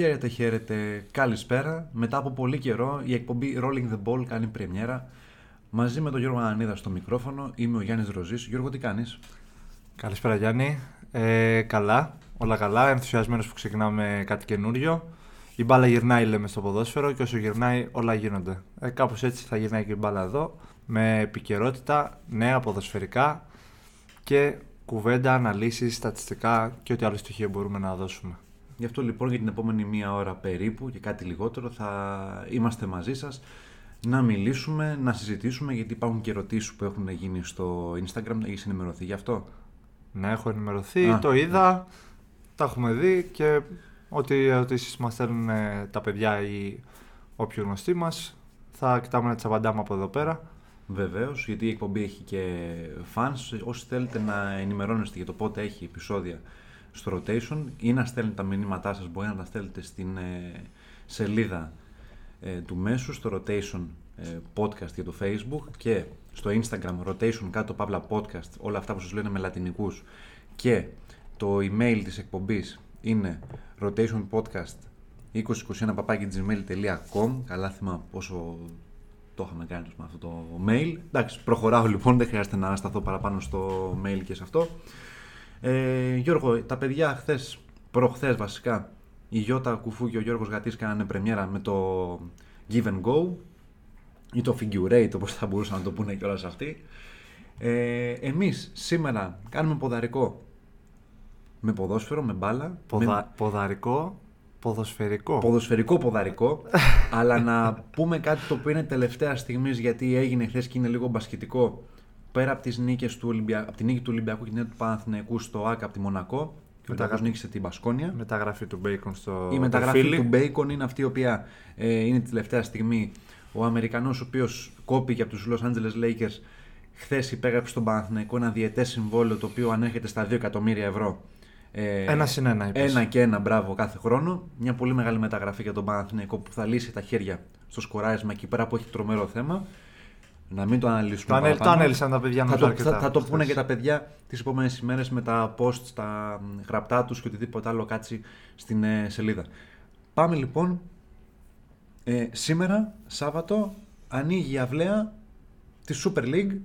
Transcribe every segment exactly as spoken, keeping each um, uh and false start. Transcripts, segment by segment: Χαίρετε, χαίρετε, καλησπέρα. Μετά από πολύ καιρό η εκπομπή Rolling the Ball κάνει πρεμιέρα. Μαζί με τον Γιώργο Ανανίδα στο μικρόφωνο, είμαι ο Γιάννης Ροζής. Γιώργο, τι κάνεις? Καλησπέρα Γιάννη, ε, καλά, όλα καλά, ενθουσιασμένος που ξεκινάμε κάτι καινούριο. Η μπάλα γυρνάει, λέμε, στο ποδόσφαιρο και όσο γυρνάει όλα γίνονται. ε, Κάπως έτσι θα γυρνάει και η μπάλα εδώ, με επικαιρότητα, νέα ποδοσφαιρικά και κουβέντα, αναλύσεις, στατιστικά και ό,τι άλλο στοιχείο μπορούμε να δώσουμε. Γι' αυτό λοιπόν για την επόμενη μία ώρα περίπου και κάτι λιγότερο θα είμαστε μαζί σας να μιλήσουμε, να συζητήσουμε, γιατί υπάρχουν και ερωτήσεις που έχουν γίνει στο Instagram. Έχεις ενημερωθεί γι' αυτό? Ναι, έχω ενημερωθεί, Α, το είδα, ναι. Τα έχουμε δει και ό,τι ερωτήσεις μας στέλνουν τα παιδιά ή όποιοι γνωστοί μας θα κοιτάμε να τις απαντάμε από εδώ πέρα. Βεβαίως, γιατί η εκπομπή έχει και fans. Όσοι θέλετε να ενημερώνεστε για το πότε έχει επεισόδια στο rotation ή να στέλνετε τα μηνύματά σας, μπορεί να τα στέλνετε στην ε, σελίδα ε, του μέσου στο rotation ε, podcast για το Facebook και στο Instagram rotation κάτω παύλα podcast, όλα αυτά που σας λένε με λατινικούς, και το email της εκπομπής είναι rotationpodcast twenty twenty-one at gmail dot com. Καλά θυμάμαι πόσο το είχαμε κάνει με αυτό το mail. Εντάξει, προχωράω λοιπόν, δεν χρειάζεται να ανασταθώ παραπάνω στο mail και σε αυτό. Ε, Γιώργο, τα παιδιά χθες, προχθές βασικά, η Γιώτα Κουφού και ο Γιώργος Γατής κάνανε πρεμιέρα με το Give and Go ή το Figurate, όπως θα μπορούσαν να το πούνε κιόλας αυτοί. ε, Εμείς σήμερα κάνουμε ποδαρικό με ποδόσφαιρο, με μπάλα. Ποδα, με... Ποδαρικό, ποδοσφαιρικό. Ποδοσφαιρικό ποδαρικό, αλλά να πούμε κάτι το οποίο είναι τελευταία στιγμής, γιατί έγινε χθες και είναι λίγο μπασκετικό. Πέρα από, τις νίκες του Ολυμπια... από την νίκη του Ολυμπιακού και την νίκη του Παναθηναϊκού στο ΑΕΚ από τη Μονακό, και ο Ολυμπιακός νίκησε την Μπασκόνια. Μεταγραφή του Μπέικον στο Φίλι. Η μεταγραφή φίλι. του Μπέικον είναι αυτή η οποία ε, είναι τη τελευταία στιγμή. Ο Αμερικανός, ο οποίος κόπηκε από τους Los Angeles Lakers, χθες υπέγραψε στον Παναθηναϊκό ένα διετές συμβόλαιο το οποίο ανέρχεται στα δύο εκατομμύρια ευρώ. Ε, ένα συν ένα, είπες. Ένα και ένα, μπράβο, κάθε χρόνο. Μια πολύ μεγάλη μεταγραφή για τον Παναθηναϊκό που θα λύσει τα χέρια στο σκοράρισμα εκεί πέρα που έχει τρομερό θέμα. Να μην το αναλύσουμε παραπάνω. Το ανέλησαν τα παιδιά. Θα το, αρκετά, θα, θα το πούνε και τα παιδιά τις επόμενες ημέρες με τα post, τα γραπτά τους και οτιδήποτε άλλο κάτσει στην ε, σελίδα. Πάμε λοιπόν. Ε, σήμερα, Σάββατο, ανοίγει η αυλαία της Super League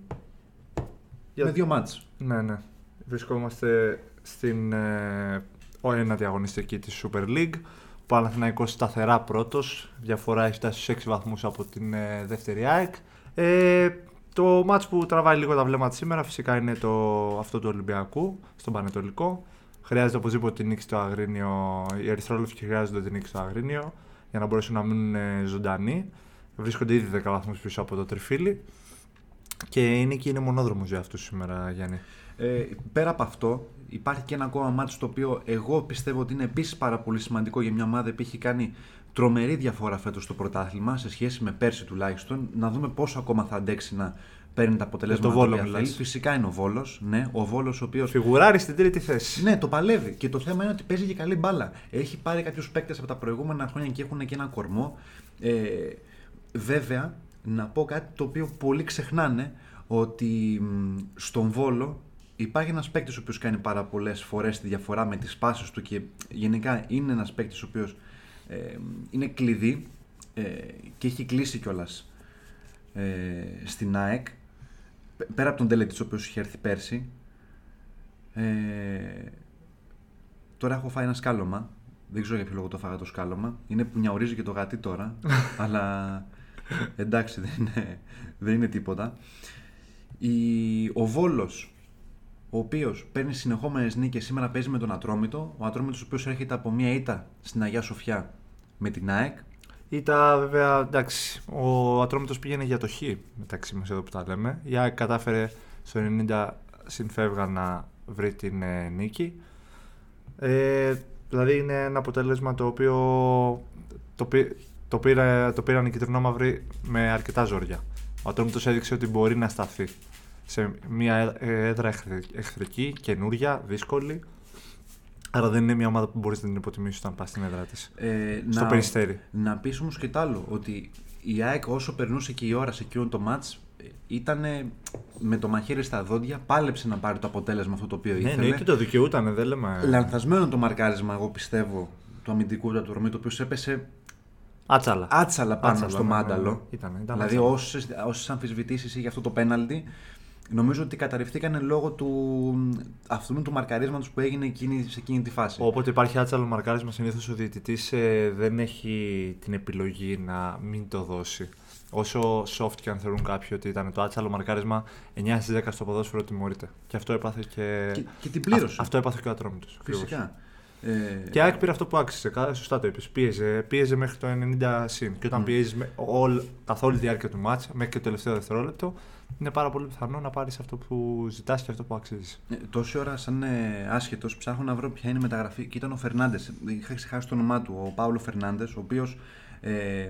για... με δύο μάτς. Ναι, ναι. Βρισκόμαστε στην ε, ένατη αγωνιστική της Super League. Ο Παναθηναϊκός σταθερά πρώτος. Διαφορά έχει φτάσει στους έξι βαθμούς από την ε, δεύτερη ΑΕΚ. Ε, το μάτς που τραβάει λίγο τα βλέμματα σήμερα φυσικά είναι το, αυτό του Ολυμπιακού στον Πανετολικό. Χρειάζεται οπωσδήποτε την νίκη στο Αγρίνιο. Οι Ερυθρόλευκοι χρειάζονται την νίκη στο Αγρίνιο για να μπορέσουν να μείνουν ζωντανοί. Βρίσκονται ήδη δέκα βαθμούς πίσω από το τριφύλι. Και η νίκη είναι μονόδρομος για αυτούς σήμερα, Γιάννη. Ε, πέρα από αυτό, υπάρχει και ένα ακόμα μάτς το οποίο εγώ πιστεύω ότι είναι επίσης πάρα πολύ σημαντικό για μια ομάδα που έχει κάνει τρομερή διαφορά φέτος στο πρωτάθλημα σε σχέση με πέρσι τουλάχιστον. Να δούμε πόσο ακόμα θα αντέξει να παίρνει τα αποτελέσματα που θέλει. Φυσικά είναι ο Βόλος. Ναι, ο Βόλος ο οποίος. Φιγουράρει στην τρίτη θέση. Ναι, το παλεύει. Και το θέμα είναι ότι παίζει και καλή μπάλα. Έχει πάρει κάποιους παίκτες από τα προηγούμενα χρόνια και έχουν και ένα κορμό. Ε, βέβαια, να πω κάτι το οποίο πολλοί ξεχνάνε, ότι στον Βόλο υπάρχει ένας παίκτης ο οποίος κάνει πάρα πολλές φορές τη διαφορά με τις πάσεις του και γενικά είναι ένας παίκτης ο οποίος ε, είναι κλειδί ε, και έχει κλείσει κιόλας ε, στην ΑΕΚ. Πέρα από τον Τελετής ο οποίος είχε έρθει πέρσι. Ε, τώρα έχω φάει ένα σκάλωμα. Δεν ξέρω για ποιο λόγο το φάγα το σκάλωμα. Είναι που νιαουρίζει και το γατί τώρα. Αλλά εντάξει, δεν είναι, δεν είναι τίποτα. Η, ο Βόλος, ο οποίος παίρνει συνεχόμενες νίκες, σήμερα παίζει με τον Ατρόμητο. Ο Ατρόμητος ο οποίος έρχεται από μια ήττα στην Αγία Σοφιά με την ΑΕΚ. Ήττα, βέβαια, εντάξει. Ο Ατρόμητος πήγαινε για το χ μεταξύ μας εδώ που τα λέμε. Η ΑΕΚ κατάφερε στο ενενήντα συν φεύγα να βρει την νίκη. Ε, δηλαδή είναι ένα αποτέλεσμα το οποίο το, πή, το, πήρα, το πήραν οι κυτρινόμαυροι με αρκετά ζόρια. Ο Ατρόμητος έδειξε ότι μπορεί να σταθεί σε μια έδρα εχθρική, καινούρια, δύσκολη. Άρα δεν είναι μια ομάδα που μπορείς να την υποτιμήσεις όταν πας στην έδρα της, ε, στο να, Περιστέρι. Να πεις όμως και τ' άλλο, ότι η ΑΕΚ όσο περνούσε και η ώρα σε εκείνο το μάτς, ήταν με το μαχαίρι στα δόντια, πάλεψε να πάρει το αποτέλεσμα αυτό το οποίο ναι, ήθελε. Ναι, και το δικαιούτανε, δεν λέμε. Λανθασμένο το μαρκάρισμα, εγώ πιστεύω, του αμυντικού του Ατρομή, το οποίο έπεσε άτσαλα, άτσαλα πάνω άτσαλα, στο ναι, μάνταλο. Ναι, ήταν, ήταν δηλαδή, όσες, όσες αμφισβητήσεις είχε αυτό το πέναλτι, νομίζω ότι καταρριφθήκανε λόγω του αυτού του μαρκαρίσματος που έγινε εκείνη, σε εκείνη τη φάση. Όποτε υπάρχει άτσαλο μαρκάρισμα, συνήθως ο διαιτητής ε, δεν έχει την επιλογή να μην το δώσει. Όσο soft και αν θεωρούν κάποιοι ότι ήταν το άτσαλο μαρκάρισμα, εννιά στις δέκα στο ποδόσφαιρο τιμωρείται. Και αυτό έπαθε και, και, και την πλήρωσε. Α, αυτό έπαθε και ο Ατρόμητος. Φυσικά. Ε... Και ΑΕΚ πήρε αυτό που άξιζε. Σωστά το είπες. Πίεζε, πίεζε μέχρι το ενενήντα συν. Και όταν mm. πιέζεις καθ' όλη τη διάρκεια του μάτσα, μέχρι και το τελευταίο δευτερόλεπτο, είναι πάρα πολύ πιθανό να πάρεις αυτό που ζητάς και αυτό που αξίζεις. Ε, τόση ώρα, σαν ε, άσχετος, ψάχνω να βρω ποια είναι η μεταγραφή. Και ήταν ο Φερνάντες. Είχα ξεχάσει το όνομά του. Ο Πάουλο Φερνάντες, ο οποίος. Ε,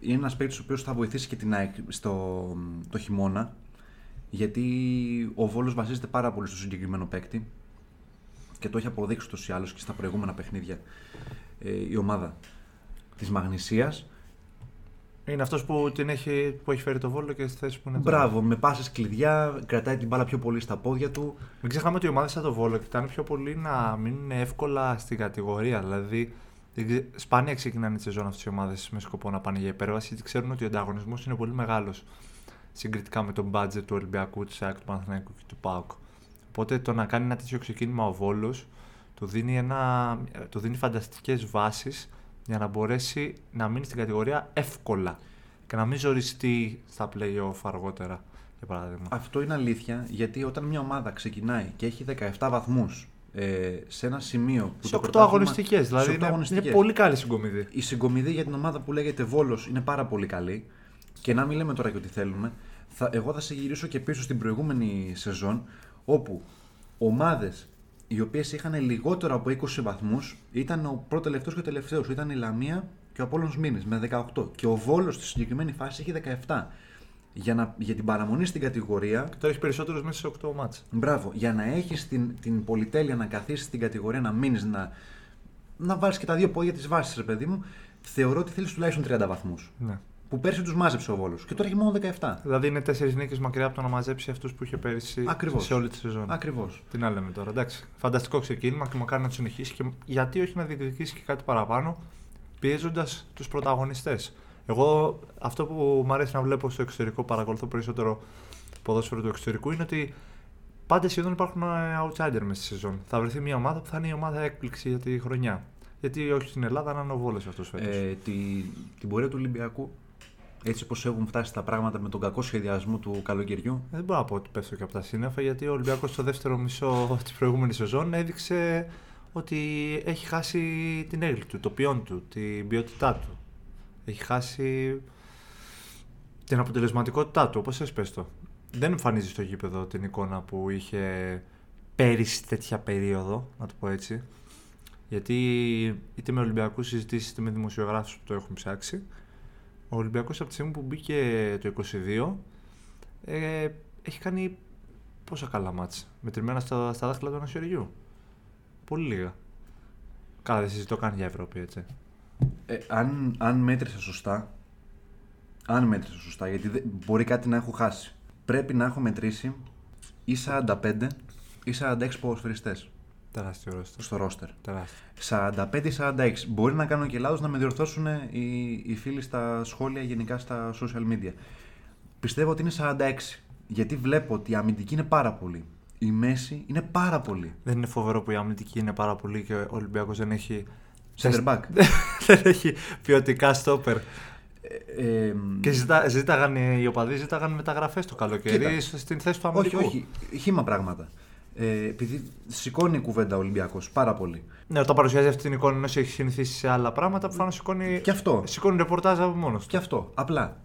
Είναι ένας παίκτης ο οποίος θα βοηθήσει και την ΑΕΚ στο το χειμώνα, γιατί ο Βόλος βασίζεται πάρα πολύ στο συγκεκριμένο παίκτη και το έχει αποδείξει τόσο ή άλλως και στα προηγούμενα παιχνίδια ε, η ομάδα της Μαγνησίας. Είναι αυτός που, την έχει, που έχει φέρει το Βόλο και στη θέση που είναι τώρα. Μπράβο, με πάσες κλειδιά, κρατάει την μπάλα πιο πολύ στα πόδια του. Μην ξεχνάμε ότι η ομάδα σαν το Βόλο κοιτάνε πιο πολύ να μείνουν εύκολα στην κατηγορία, δηλαδή. Σπάνια ξεκινάνε τη σεζόν αυτές οι ομάδες με σκοπό να πάνε για υπέρβαση, γιατί ξέρουν ότι ο ανταγωνισμός είναι πολύ μεγάλος συγκριτικά με το μπάτζετ του Ολυμπιακού, της ΑΕΚ, του Παναθηναϊκού και του ΠΑΟΚ. Οπότε το να κάνει ένα τέτοιο ξεκίνημα ο Βόλος του δίνει, ένα, του δίνει φανταστικές βάσεις για να μπορέσει να μείνει στην κατηγορία εύκολα και να μην ζοριστεί στα play-off αργότερα, για παράδειγμα. Αυτό είναι αλήθεια, γιατί όταν μια ομάδα ξεκινάει και έχει δεκαεπτά βαθμούς. Ε, σε ένα σημείο που. Σε οκτώ αγωνιστικές, δηλαδή. Είναι, αγωνιστικές. Είναι πολύ καλή συγκομιδή. Η συγκομιδή για την ομάδα που λέγεται Βόλος είναι πάρα πολύ καλή. Και να μην λέμε τώρα και ότι θέλουμε. Θα, εγώ θα σε γυρίσω και πίσω στην προηγούμενη σεζόν, όπου ομάδες οι οποίες είχαν λιγότερο από είκοσι βαθμούς ήταν ο πρώτο-τελευταίος και ο τελευταίος. Ήταν η Λαμία και ο Απόλλωνας Μήνης με δεκαοκτώ. Και ο Βόλος στη συγκεκριμένη φάση είχε δεκαεπτά. Για, να, για την παραμονή στην κατηγορία. Και τώρα έχει περισσότερους μέσα σε οκτώ μάτς. Μπράβο. Για να έχεις την, την πολυτέλεια να καθίσεις στην κατηγορία, να μείνεις, να, να βάλεις και τα δύο πόδια της βάσης, ρε παιδί μου, θεωρώ ότι θέλεις τουλάχιστον τριάντα βαθμούς. Ναι. Που πέρσι τους μάζεψε ο Βόλος. Και τώρα έχει μόνο δεκαεπτά. Δηλαδή είναι τέσσερις νίκες μακριά από το να μαζέψει αυτούς που είχε πέρσι. Ακριβώς. Σε όλη τη σεζόν. Ακριβώς. Τι να λέμε τώρα. Εντάξει. Φανταστικό ξεκίνημα και μακάρι να το συνεχίσει. Και γιατί όχι να διεκδικήσει και κάτι παραπάνω, πιέζοντας τους πρωταγωνιστές. Εγώ αυτό που μου αρέσει να βλέπω στο εξωτερικό, παρακολουθώ περισσότερο ποδόσφαιρο του εξωτερικού, είναι ότι πάντα σχεδόν υπάρχουν outsider μέσα στη σεζόν. Θα βρεθεί μια ομάδα που θα είναι η ομάδα έκπληξη για τη χρονιά. Γιατί όχι στην Ελλάδα, να είναι ο Βόλος αυτός φέτος. Ε, τη, την πορεία του Ολυμπιακού, έτσι όπως έχουν φτάσει τα πράγματα με τον κακό σχεδιασμό του καλοκαιριού. Δεν μπορώ να πω ότι πέφτω και από τα σύννεφα, γιατί ο Ολυμπιακός στο δεύτερο μισό της προηγούμενης σεζόν έδειξε ότι έχει χάσει την έγκλη του, το ποιόν του, την ποιότητά του. Έχει χάσει την αποτελεσματικότητά του, όπως έσπες το. Δεν εμφανίζει στο γήπεδο την εικόνα που είχε πέρυσι τέτοια περίοδο, να το πω έτσι. Γιατί είτε με Ολυμπιακούς συζητήσεις είτε με δημοσιογράφους που το έχουν ψάξει, ο Ολυμπιακός από τη στιγμή που μπήκε το είκοσι δύο ε, έχει κάνει πόσα καλά μάτς, μετρημένα στα, στα δάχτυλα του ανασιοριού. Πολύ λίγα. Καλά, δεν συζητώ καν για Ευρώπη, έτσι. Ε, αν, αν μέτρησα σωστά, αν μέτρησα σωστά, γιατί δε, μπορεί κάτι να έχω χάσει, πρέπει να έχω μετρήσει ή σαράντα πέντε ή σαράντα έξι ποδοσφαιριστές. Τεράστιο ρόστερ. Στο ρόστερ. σαράντα πέντε ή σαράντα έξι. Μπορεί να κάνω και λάθος, να με διορθώσουν οι, οι φίλοι στα σχόλια, γενικά στα social media. Πιστεύω ότι είναι σαράντα έξι, γιατί βλέπω ότι η αμυντική είναι πάρα πολύ. Η μέση είναι πάρα πολύ. Δεν είναι φοβερό που η αμυντική είναι πάρα πολύ και ο Ολυμπιακός δεν έχει... Σέντερμπακ. Δεν έχει ποιοτικά στόπερ. Ε, ε, και ζητά, ζητάγαν, οι οπαδοί ζητάγαν μεταγραφές το καλοκαίρι κοίτα, στην θέση του αμυντικού. Όχι, όχι. Χήμα πράγματα. Ε, επειδή σηκώνει η κουβέντα ο Ολυμπιακός πάρα πολύ. Ναι, όταν παρουσιάζει αυτή την εικόνα ενώ έχει συνηθίσει σε άλλα πράγματα, προφανώς σηκώνει. Και αυτό. Σηκώνει ρεπορτάζ από μόνος του. Και αυτό. Απλά.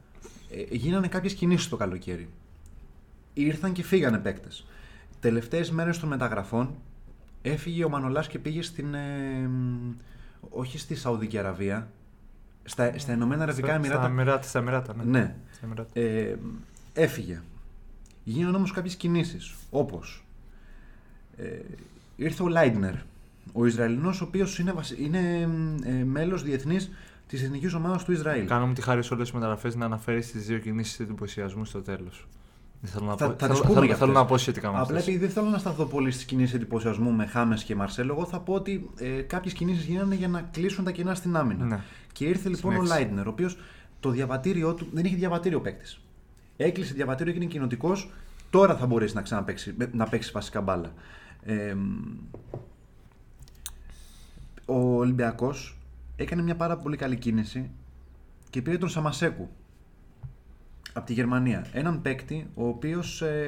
Ε, γίνανε κάποιες κινήσεις το καλοκαίρι. Ήρθαν και φύγανε παίκτες. Τελευταίες μέρες των μεταγραφών έφυγε ο Μανολάς και πήγε στην... Ε, όχι στη Σαουδική Αραβία, στα, στα Ηνωμένα Αραβικά Εμιράτα. Στα Εμιράτα, ναι. ναι. Ε, έφυγε. Γίνανε όμως κάποιες κινήσεις, όπως ε, ήρθε ο Λάιντνερ, ο Ισραηλινός, ο οποίος είναι, είναι ε, μέλος διεθνής της εθνικής ομάδας του Ισραήλ. Κάνω μου τη χάρη σε όλες τις μεταγραφές να αναφέρεις τις δύο κινήσεις του εντυπωσιασμού στο τέλος. Θέλω να, θα, πω, θα, θα, πούμε θα, θέλω να πω σχετικά με αυτό. Απλά επειδή δεν θέλω να σταθώ πολύ στις κινήσεις εντυπωσιασμού με Χάμες και Μαρσέλο, εγώ θα πω ότι ε, κάποιες κινήσεις γίνανε για να κλείσουν τα κενά στην άμυνα. Ναι. Και ήρθε λοιπόν Συνέχισε. ο Λάιντνερ, ο οποίος το διαβατήριό του δεν είχε διαβατήριο παίκτης. Έκλεισε διαβατήριο, έγινε κοινοτικός, τώρα θα μπορέσει να ξαναπαίξει, να παίξει βασικά μπάλα. Ε, ο Ολυμπιακός έκανε μια πάρα πολύ καλή κίνηση και πήρε τον Σαμασέκου από τη Γερμανία. Έναν παίκτη ο οποίος ε,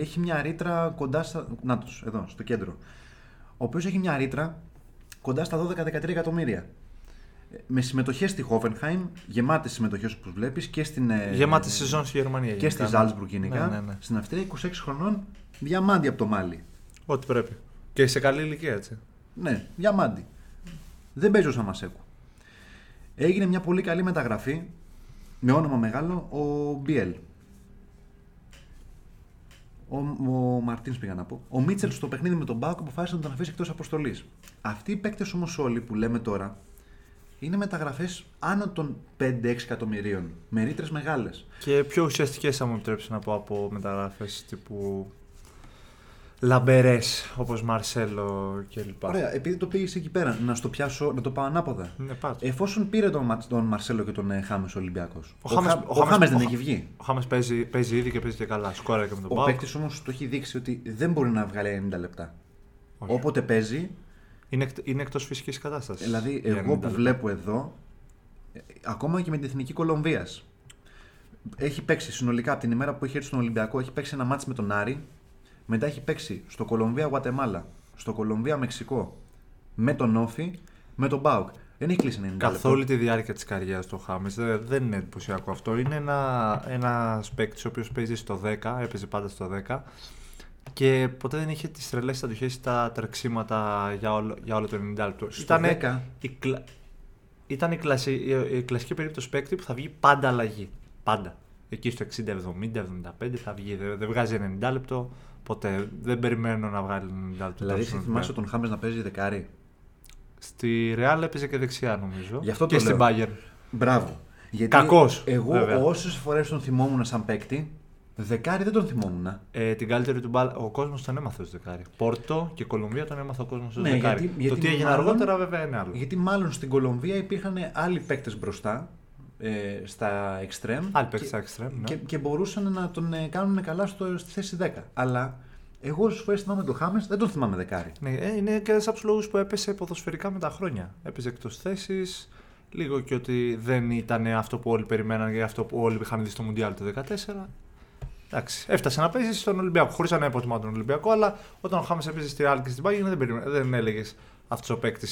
έχει μια ρήτρα κοντά στα... Νάτος, εδώ, στο κέντρο. Ο οποίος έχει μια ρήτρα κοντά στα δώδεκα με δεκατρία εκατομμύρια. Με συμμετοχές στη Hoffenheim, γεμάτες συμμετοχές όπως βλέπεις και στην... Γεμάτες σεζόν στη Γερμανία. Και γενικά, στη Salzburg γενικά. Ναι, ναι, ναι. Στην Αυστρία, είκοσι έξι χρονών, διαμάντι από το Μάλι. Ό,τι πρέπει. Και σε καλή ηλικία, έτσι. Ναι, διαμάντι. Δεν παίζει ο Σαμασέκου. Έγινε μια πολύ καλή μεταγραφή, με όνομα μεγάλο, ο Μπιέλ. Ο, ο Μαρτίνς πήγα να πω. Ο Μίτσελ στο παιχνίδι με τον ΠΑΟΚ αποφάσισε να τον αφήσει εκτός αποστολής. Αυτοί οι παίκτες όμως όλοι που λέμε τώρα είναι μεταγραφές άνω των πέντε έξι εκατομμυρίων, με ρήτρες μεγάλες. Και πιο ουσιαστικές, αν μου επιτρέψει να πω, από μεταγραφές τύπου λαμπερές, όπως Μαρσέλο κλπ. Ωραία, επειδή το πήγες εκεί πέρα, να στο πιάσω, να το πάω ανάποδα. Ναι, εφόσον πήρε τον, τον Μαρσέλο και τον ε, Χάμες ο Ολυμπιακός. Ο, ο, Χάμες, ο, Χάμες, ο Χάμες δεν ο, έχει βγει. Ο Χάμες παίζει, παίζει ήδη και παίζει και καλά. Σκόραρε και με τον ΠΑΟΚ. Ο παίκτης όμως το έχει δείξει ότι δεν μπορεί να βγάλει ενενήντα λεπτά. Όχι. Όποτε παίζει. Είναι, είναι εκτός φυσικής κατάστασης. Δηλαδή, εγώ που βλέπω εδώ, ακόμα και με την εθνική Κολομβίας, έχει παίξει συνολικά από την ημέρα που έχει έρθει στον Ολυμπιακό, έχει παίξει ένα μάτς με τον Άρη. Μετά έχει παίξει στο Κολομβία-Γουατεμάλα, στο Κολομβία-Μεξικό, με τον Όφι, με τον ΠΑΟΚ. Δεν έχει κλείσει ενενήντα λεπτά. Καθ' όλη τη διάρκεια της καριέρας του Χάμες. Δεν είναι εντυπωσιακό αυτό. Είναι ένα, ένας παίκτης ο οποίος παίζει στο δέκα, έπαιζε πάντα στο δέκα. Και ποτέ δεν είχε τις τρελές αντοχές στα τρεξίματα για όλο, για όλο το ενενήντα λεπτό. Ήτανε δέκα. Η, κλα... Ήταν η, κλασι... η κλασική περίπτωση παίκτη που θα βγει πάντα αλλαγή. Πάντα. Εκεί στο εξήντα εβδομήντα εβδομήντα πέντε θα βγει. Δεν βγάζει ενενήντα λεπτό. Ποτέ. Δεν περιμένω να βγάλει ενενήντα λεπτό. Δηλαδή, θυμάσαι τον Χάμες να παίζει δεκάρι. Στη Ρεάλ έπαιζε και δεξιά, νομίζω. Γι' αυτό και στην Bayern. Μπράβο. Κακός. Εγώ όσες φορές τον θυμόμουν σαν παίκτη, δεκάρι δεν τον θυμόμουν. Ε, την καλύτερη του μπάλα. Ο κόσμος τον έμαθε ως δεκάρι. Πόρτο και Κολομβία τον έμαθε ο κόσμος ως ναι, δεκάρι. Γιατί, γιατί το τι έγινε αργότερα, βέβαια, είναι άλλο. Γιατί μάλλον στην Κολομβία υπήρχαν άλλοι παίκτες μπροστά. Ε, στα extreme, και, στα extreme ναι. και, και μπορούσαν να τον ε, κάνουν καλά στο, στη θέση δέκα. Αλλά εγώ στις φορές θυμάμαι τον Χάμες, δεν τον θυμάμαι δεκάρι. Ναι, είναι και ένας από τους λόγους που έπεσε ποδοσφαιρικά με τα χρόνια. Έπαιζε εκτός θέσης, λίγο και ότι δεν ήταν αυτό που όλοι περιμέναν και αυτό που όλοι είχαν δει στο Μουντιάλ το δεκατέσσερα. Εντάξει, έφτασε να παίζει στον Ολυμπιακό, χωρίς να υποτιμά τον Ολυμπιακό, αλλά όταν ο Χάμες έπαιζε στη Ρεάλ και στην Bayern δεν, δεν έλεγε αυτό ο παίκτη.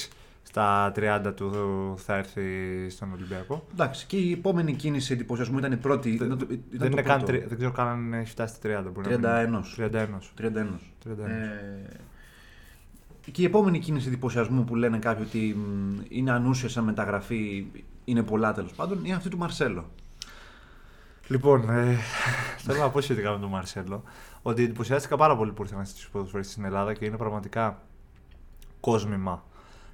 Στα τριάντα του θα έρθει στον Ολυμπιακό. Εντάξει, και η επόμενη κίνηση εντυπωσιασμού ήταν η πρώτη. Δε, ήταν δεν, είναι καν, δεν ξέρω καν αν έχει φτάσει στα τριάντα. τριάντα ένα. τριάντα ένα. τριάντα ένα. Ε, και η επόμενη κίνηση εντυπωσιασμού που λένε κάποιοι ότι είναι ανούσια σαν μεταγραφή, είναι πολλά τέλος πάντων, είναι αυτή του Μαρσέλο. Λοιπόν, ε, θέλω να πω σχετικά με τον Μαρσέλο ότι εντυπωσιάστηκα πάρα πολύ που ήρθε να στήσει ποδοσφαίρες στην Ελλάδα και είναι πραγματικά κόσμημα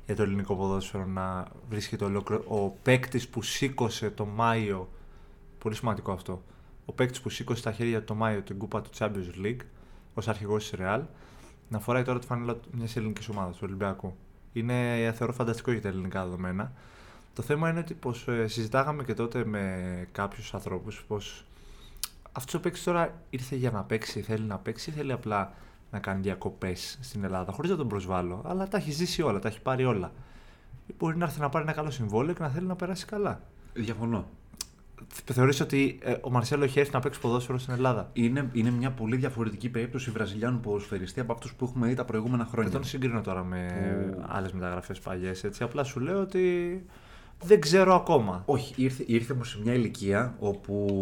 για το ελληνικό ποδόσφαιρο να βρίσκεται ολόκληρο. Ο παίκτης που σήκωσε το Μάιο, πολύ σημαντικό αυτό, ο παίκτης που σήκωσε στα χέρια το Μάιο την κούπα του Champions League ως αρχηγός της Real, να φοράει τώρα τη φανέλα μιας ελληνικής ομάδας, του Ολυμπιακού. Είναι, θεωρώ, φανταστικό για τα ελληνικά δεδομένα. Το θέμα είναι ότι πως συζητάγαμε και τότε με κάποιους ανθρώπους πως αυτός ο παίκτης τώρα ήρθε για να παίξει, θέλει να παίξει, θέλει απλά να κάνει διακοπές στην Ελλάδα, χωρίς να τον προσβάλλω, αλλά τα έχει ζήσει όλα, τα έχει πάρει όλα. Μπορεί να έρθει να πάρει ένα καλό συμβόλαιο και να θέλει να περάσει καλά. Διαφωνώ. Θεωρείς ότι ε, ο Μαρσέλο έχει έρθει να παίξει ποδόσφαιρο στην Ελλάδα? Είναι, είναι μια πολύ διαφορετική περίπτωση Βραζιλιάνου ποδοσφαιριστή από αυτούς που έχουμε δει τα προηγούμενα χρόνια. Δεν τον συγκρίνω τώρα με που... άλλες μεταγραφές παλιές, έτσι. Απλά σου λέω ότι δεν ξέρω ακόμα. Όχι, ήρθε, ήρθε όμως σε μια ηλικία όπου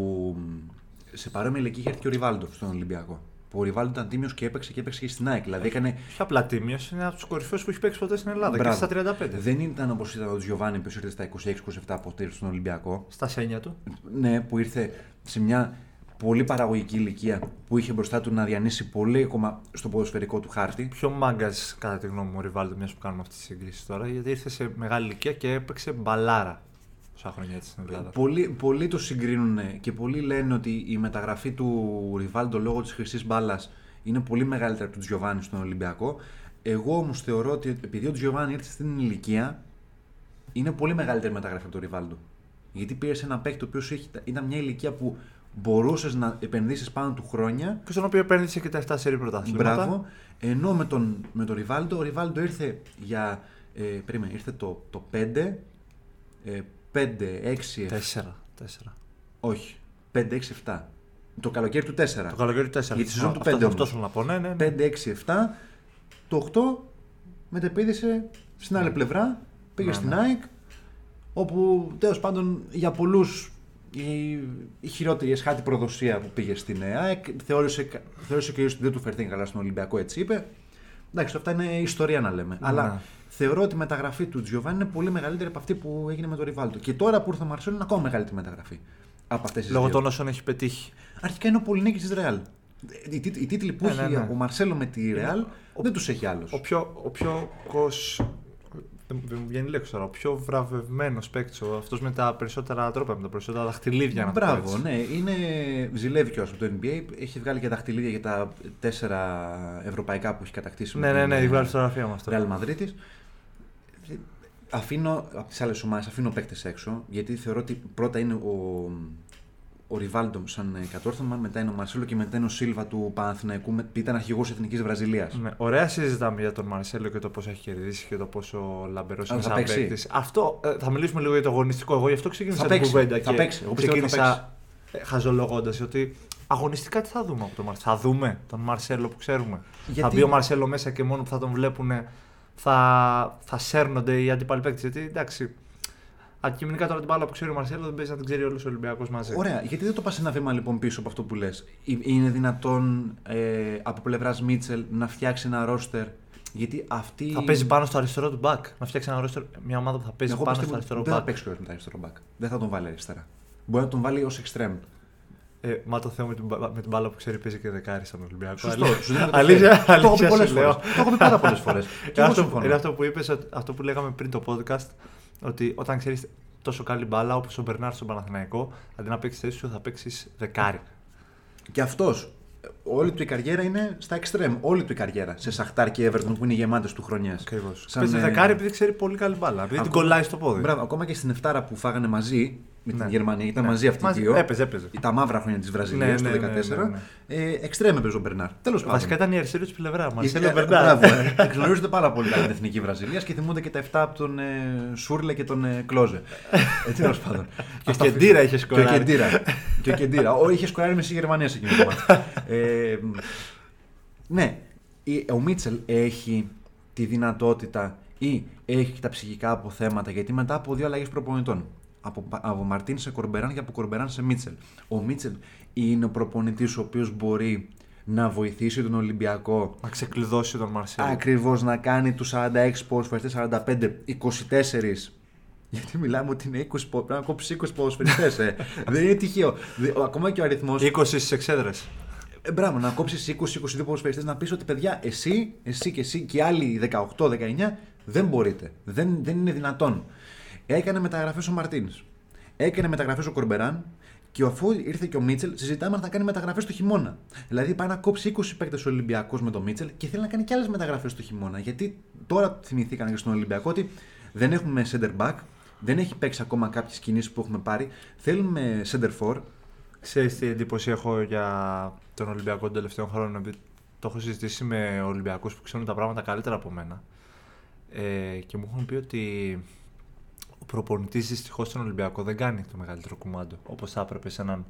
σε παρόμοια ηλικία είχε έρθει και ο Ριβάλτο στον Ολυμπιακό. που ο Ριβάλτο ήταν τίμιος και έπαιξε και έπαιξε και στην ΑΕΚ. Δηλαδή έκανε... Όχι απλά τίμιος, είναι από τους κορυφαίους που έχει παίξει ποτέ στην Ελλάδα. Μπράβο. Και στα τριάντα πέντε. Δεν ήταν όπως ήταν ο Τζιωβάνι που ήρθε στα είκοσι έξι είκοσι επτά ποτέ στον Ολυμπιακό. Στα σένια του. Ναι, που ήρθε σε μια πολύ παραγωγική ηλικία που είχε μπροστά του να διανύσει πολύ ακόμα στο ποδοσφαιρικό του χάρτη. Πιο μάγκας, κατά τη γνώμη μου, ο Ριβάλτο, μια που κάνουμε αυτή τη σύγκριση τώρα, γιατί ήρθε σε μεγάλη ηλικία και έπαιξε μπαλάρα. Πολλοί, πολλοί το συγκρίνουν και πολλοί λένε ότι η μεταγραφή του Ριβάλντο λόγω της χρυσής μπάλας είναι πολύ μεγαλύτερη από τον Τζιωβάνι στον Ολυμπιακό. Εγώ όμως θεωρώ ότι επειδή ο Τζιωβάνι ήρθε στην ηλικία, είναι πολύ μεγαλύτερη μεταγραφή από τον Ριβάλντο. Γιατί πήρε ένα παίκτη ο οποίος ήταν μια ηλικία που μπορούσες να επενδύσεις πάνω του χρόνια. Και στον οποίο επένδυσε και τα εφτά σερί πρωταθλήματα. Μπράβο. Ενώ με τον, με τον Ριβάλντο, ο Ριβάλντο ήρθε για. Ε, περίμενε, ήρθε το, το πέντε. Ε, πέντε, έξι, τέσσερα, εφτά. Όχι. πέντε, έξι, εφτά. Το καλοκαίρι του τέσσερα. Το καλοκαίρι του τέσσερα. Για τη σεζόν του πέντε. Αυτό θέλω να πω. Ναι, ναι. πέντε, έξι, εφτά. Το οκτώ μετεπίδησε στην άλλη ναι. πλευρά. Πήγε ναι, στην ναι. ΑΕΚ. Όπου τέλος πάντων για πολλούς η, η χειρότερη εσχάτη προδοσία που πήγε στην ΑΕΚ. Θεώρησε, θεώρησε και ο ίδιος ότι δεν του φερθεί καλά στον Ολυμπιακό, έτσι είπε. Εντάξει, αυτά είναι ιστορία να λέμε. Ναι. Αλλά θεωρώ ότι η μεταγραφή του Τζιωβάνι είναι πολύ μεγαλύτερη από αυτή που έγινε με τον Ριβάλτο. Και τώρα που ήρθε ο Μαρσέλο είναι ακόμα μεγαλύτερη μεταγραφή από αυτές τις δύο. Λόγω των όσων έχει πετύχει. Αρχικά είναι ο πολυνίκης της Ρεάλ. Οι τίτλοι που ναι, έχει ναι, ναι. ο Μαρσέλο με τη Ρεάλ ο, δεν τους έχει άλλος. Ο πιο. Ο πιο κοσ... Δεν μου βγαίνει λέξη τώρα. Ο πιο βραβευμένος παίκτης. Αυτός με τα περισσότερα τρόπια, με τα περισσότερα δαχτυλίδια να μπράβο, το πω. Μπράβο, ναι. Είναι... Ζηλεύει κιόλας από το εν μπι έι. Έχει βγάλει και δαχτυλίδια για τα τέσσερα ευρωπαϊκά που έχει κατακτήσει. Ναι, ναι, ναι. Βγάλει φωτογραφία μας τώρα. Ρεάλ Μαδρίτης. Αφήνω από τις άλλες ομάδες, αφήνω παίκτες έξω, γιατί θεωρώ ότι πρώτα είναι ο, ο Ριβάλντο σαν κατόρθωμα, μετά είναι ο Μαρσέλο και μετά είναι ο Σίλβα του Παναθηναϊκού, που ήταν αρχηγός Εθνικής Βραζιλίας. Ναι, ωραία συζητάμε για τον Μαρσέλο και το πόσο έχει κερδίσει και το πόσο λαμπερός είναι σαν παίκτης. Αυτό ε, θα μιλήσουμε λίγο για το αγωνιστικό. Εγώ γι' αυτό ξεκίνησα την κουβέντα και παίξει. ξεκίνησα χαζολογώντας ότι αγωνιστικά τι θα δούμε από τον Μαρσέλο. Θα δούμε τον Μαρσέλο που ξέρουμε. Γιατί... Θα μπει ο Μαρσέλο μέσα και μόνο που θα τον βλέπουν. Θα, θα σέρνονται οι αντίπαλοι παίκτες. Γιατί εντάξει, αντικειμενικά τώρα την μπάλα που ξέρει ο Μαρσέλο δεν παίζει να την ξέρει όλος ο Ολυμπιακός μαζί. Ωραία, γιατί δεν το πας ένα βήμα λοιπόν πίσω από αυτό που λες. Είναι δυνατόν ε, από πλευράς Μίτσελ να φτιάξει ένα ρόστερ. Γιατί αυτή... Θα παίζει πάνω στο αριστερό του μπακ. Να φτιάξει ένα ρόστερ, μια ομάδα που θα παίζει εγώ πάνω πιστεύω, στο αριστερό μπακ. Δεν θα παίξει με το αριστερό μπακ. Δεν θα τον βάλει αριστερά. Μπορεί να τον βάλει ως extreme. Ε, μα το Θεό με την, με την μπάλα που ξέρει παίζει και δεκάρι στον Ολυμπιακό. Σωστό. Αλήθεια, το έχω πει πολλές φορές. Το έχω πει πάρα πολλές φορές. Είναι αυτό που είπες, αυτό που λέγαμε πριν το podcast, ότι όταν ξέρεις τόσο καλή μπάλα όπως ο Μπερνάρ στον Παναθηναϊκό, αντί να παίξεις θέση σου θα παίξεις δεκάρι. Και αυτός, όλη του η καριέρα είναι στα extreme. Όλη του η καριέρα. Σε Σαχτάρ και Everton που είναι γεμάτες του χρονιάς. Ακριβώς. Παίζει δεκάρι επειδή ξέρει πολύ καλή μπάλα. Επειδή την κολλάει στο πόδι. Μπράβο, ακόμα και στην εφτάρα που φάγανε μαζί. Με ναι. την Γερμανία, ήταν ναι. μαζί αυτοί οι δύο. Έπαιζε, έπαιζε. Τα μαύρα χρόνια τη Βραζιλία του ναι, ναι, ναι, ναι, ναι. ε, εξτρέμ έπαιζε ο Μπερνάρ. Τέλος πάντων. Βασικά ήταν η αριστερή του πλευρά. Μαρσέλο Μπερνάρ. Γνωρίζονται πάρα πολύ καλά την εθνική Βραζιλία και θυμούνται και τα εφτά από τον ε, Σούρλε και τον ε, Κλόζε. ε, Τέλος πάντων. Και ο Κεντήρα είχε σκοράρει. Και ο Κεντήρα. Είχε σκοράρει μισή Γερμανία εκείνη την ομάδα. Ναι, ο Μίτσελ έχει τη δυνατότητα ή έχει τα ψυχικά αποθέματα γιατί μετά από δύο αλλαγές προπονητών. Από, από Μαρτίν σε Κορμπεράν και από Κορμπεράν σε Μίτσελ. Ο Μίτσελ είναι ο προπονητής ο οποίος μπορεί να βοηθήσει τον Ολυμπιακό. Να ξεκλειδώσει τον Μαρσέλο. Ακριβώς, να κάνει τους σαράντα έξι ποδοσφαιριστές, σαράντα πέντε, είκοσι τέσσερα. Γιατί μιλάμε ότι είναι είκοσι, πρέπει να κόψει είκοσι ποδοσφαιριστές. Ε. Δεν είναι τυχαίο. Ακόμα και ο αριθμός. είκοσι στις εξέδρες. Ε, μπράβο, να κόψεις είκοσι με είκοσι δύο ποδοσφαιριστές, να πεις ότι παιδιά, εσύ, εσύ και εσύ και άλλοι δεκαοκτώ δεκαεννιά δεν μπορείτε. Δεν, δεν είναι δυνατόν. Έκανε μεταγραφές ο Μαρτίνς, έκανε μεταγραφές ο Κορμπεράν και αφού ήρθε και ο Μίτσελ, συζητάμε αν θα κάνει μεταγραφές το χειμώνα. Δηλαδή, πάει να κόψει είκοσι παίκτες ο Ολυμπιακός με τον Μίτσελ και θέλει να κάνει και άλλες μεταγραφές το χειμώνα. Γιατί τώρα θυμηθήκαν και στον Ολυμπιακό ότι δεν έχουμε center back, δεν έχει παίξει ακόμα κάποιες κινήσεις που έχουμε πάρει. Θέλουμε center for. Ξέρεις τι εντύπωση έχω για τον Ολυμπιακό τον τελευταίο χρόνο, το έχω συζητήσει με Ολυμπιακούς που ξέρουν τα πράγματα καλύτερα από μένα ε, και μου έχουν πει ότι. Ο προπονητής δυστυχώς στον Ολυμπιακό δεν κάνει το μεγαλύτερο κουμάντο όπως θα έπρεπε σε έναν,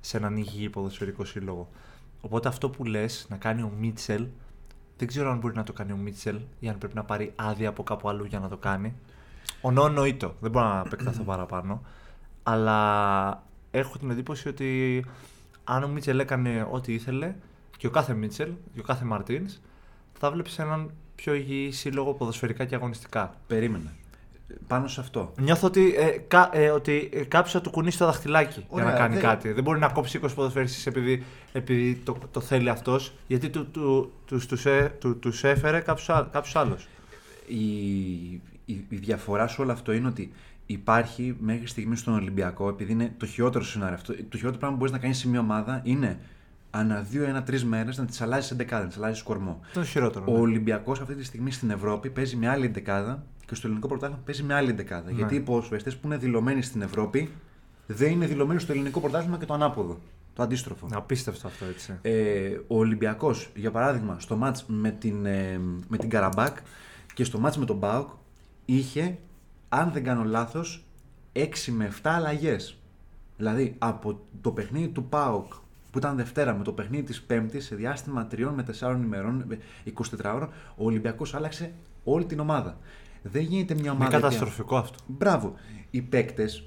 σε έναν υγιή ποδοσφαιρικό σύλλογο. Οπότε αυτό που λες να κάνει ο Μίτσελ, δεν ξέρω αν μπορεί να το κάνει ο Μίτσελ ή αν πρέπει να πάρει άδεια από κάπου αλλού για να το κάνει. Ονό νοήτο, δεν μπορώ να επεκταθώ παραπάνω. Αλλά έχω την εντύπωση ότι αν ο Μίτσελ έκανε ό,τι ήθελε, και ο κάθε Μίτσελ και ο κάθε Μαρτίνς θα βλέπεις έναν πιο υγιή σύλλογο ποδοσφαιρικά και αγωνιστικά. Περίμενε. Πάνω σε αυτό. Νιώθω ότι, ε, κα, ε, ότι κάποιος θα του κουνήσει το δαχτυλάκι. Ωραία, για να κάνει δε... κάτι. Δεν μπορεί να κόψει είκοσι ποδοσφαιριστές επειδή, επειδή το, το θέλει αυτός, γιατί του, του, τους, τους, του, τους έφερε κάποιος άλλος. Η, η, η διαφορά σε όλο αυτό είναι ότι υπάρχει μέχρι στιγμή στον Ολυμπιακό, επειδή είναι το χειρότερο σενάριο αυτό, το χειρότερο πράγμα που μπορείς να κάνεις σε μια ομάδα είναι ανά δύο με τρεις μέρες να τις αλλάζεις εντεκάδα, να τις αλλάζεις κορμό. Το χειρότερο. Ο Ολυμπιακός αυτή τη στιγμή στην Ευρώπη παίζει με άλλη εντεκάδα και στο ελληνικό πρωτάθλημα παίζει με άλλη εντεκάδα. Ναι. Γιατί οι ποδοσφαιριστές που είναι δηλωμένοι στην Ευρώπη δεν είναι δηλωμένοι στο ελληνικό πρωτάθλημα και το ανάποδο. Το αντίστροφο. Απίστευτο αυτό, έτσι. Ε, ο Ολυμπιακός, για παράδειγμα, στο μάτς με την, ε, με την Καραμπάκ και στο μάτς με τον ΠΑΟΚ είχε, αν δεν κάνω λάθος, έξι με επτά αλλαγές. Δηλαδή από το παιχνίδι του ΠΑΟΚ που ήταν Δευτέρα με το παιχνίδι της Πέμπτης σε διάστημα τριών με τεσσάρων ημερών, είκοσι τέσσερις ώρων, ο Ολυμπιακός άλλαξε όλη την ομάδα. Δεν γίνεται μια ομάδα. Είναι καταστροφικό αυτό. Μπράβο. Οι παίκτες.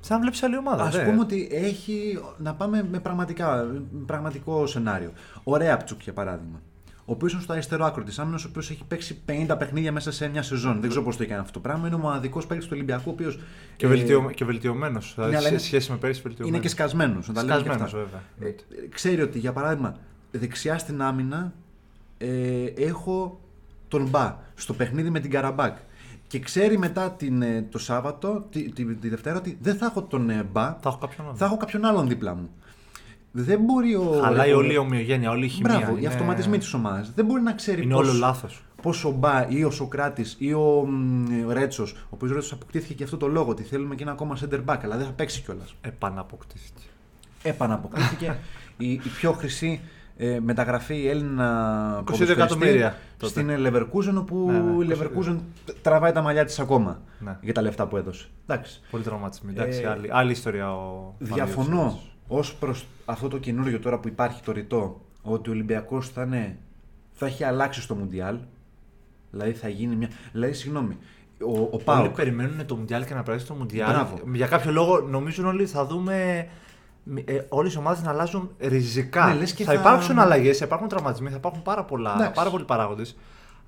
Σαν βλέπει άλλη ομάδα. Ας δε. πούμε ότι έχει. Να πάμε με, πραγματικά, με πραγματικό σενάριο. Ο Ρέαπτσουκ, για παράδειγμα. Ο οποίος είναι στο αριστερό άκρο της άμυνας, ο οποίος έχει παίξει πενήντα παιχνίδια μέσα σε μια σεζόν. Δεν ξέρω πώς το έκανε αυτό το πράγμα. Είναι ο μοναδικός παίκτης του Ολυμπιακού, ο οποίος. Και, ε, βελτιω... και βελτιωμένος. Ναι, δηλαδή, σε σχέση με πέρυσι, βελτιωμένος. Είναι και σκασμένος. Σκασμένος, βέβαια. Ε, ξέρει ότι, για παράδειγμα, δεξιά στην άμυνα ε, έχω τον Μπα στο παιχνίδι με την Καραμπάκ. Και ξέρει μετά την, το Σάββατο, τη, τη, τη Δευτέρα, ότι δεν θα έχω τον Μπα, θα έχω κάποιον άλλον, θα έχω κάποιον άλλον δίπλα μου. Δεν μπορεί ο. Χαλάει όλη η ομοιογένεια, όλη η χημεία. Μπράβο, είναι... οι αυτοματισμοί της ομάδας. Δεν μπορεί να ξέρει. Είναι πώς, όλο λάθος. Πώς ο Μπα ή ο Σοκράτης ή ο Ρέτσος, ο οποίος Ρέτσος αποκτήθηκε και αυτό το λόγο, ότι θέλουμε και ένα ακόμα center back, αλλά δεν θα παίξει κιόλας. Επαναποκτήθηκε. Επαναποκτήθηκε. η, η πιο χρυσή ε, μεταγραφή Έλληνα ποδοσφαιριστή στην Λεβερκούζεν, όπου ναι, ναι, η Λεβερκούζεν τραβάει τα μαλλιά της ακόμα ναι. για τα λεφτά που έδωσε. Εντάξει. Πολύ τραυματισμή. Ε, άλλη, άλλη ιστορία ο. Διαφωνώ. Ως προς αυτό το καινούριο τώρα που υπάρχει το ρητό, ότι ο Ολυμπιακός θα, ναι, θα έχει αλλάξει στο Μουντιάλ. Δηλαδή θα γίνει μια. Δηλαδή, συγγνώμη. Ο, ο Πάοκ. Όλοι περιμένουν το Μουντιάλ και να περάσει το Μουντιάλ. Μπράβο. Για κάποιο λόγο νομίζουν όλοι θα δούμε ε, όλες οι ομάδες να αλλάζουν ριζικά. Ναι, θα, θα υπάρξουν αλλαγές, θα υπάρχουν τραυματισμοί, θα υπάρχουν πάρα, πολλά, πάρα πολλοί παράγοντες.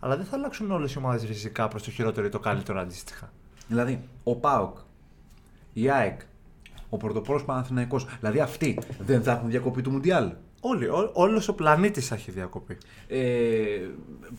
Αλλά δεν θα αλλάξουν όλες οι ομάδες ριζικά προς το χειρότερο ή το καλύτερο αντίστοιχα. Δηλαδή, ο Πάοκ, η ΑΕΚ. Ο πρωτοπόρος Παναθηναϊκός. Δηλαδή αυτοί δεν θα έχουν διακοπή του Μουντιάλ. Όλοι. Ό, όλος ο πλανήτης θα έχει διακοπή. Ε,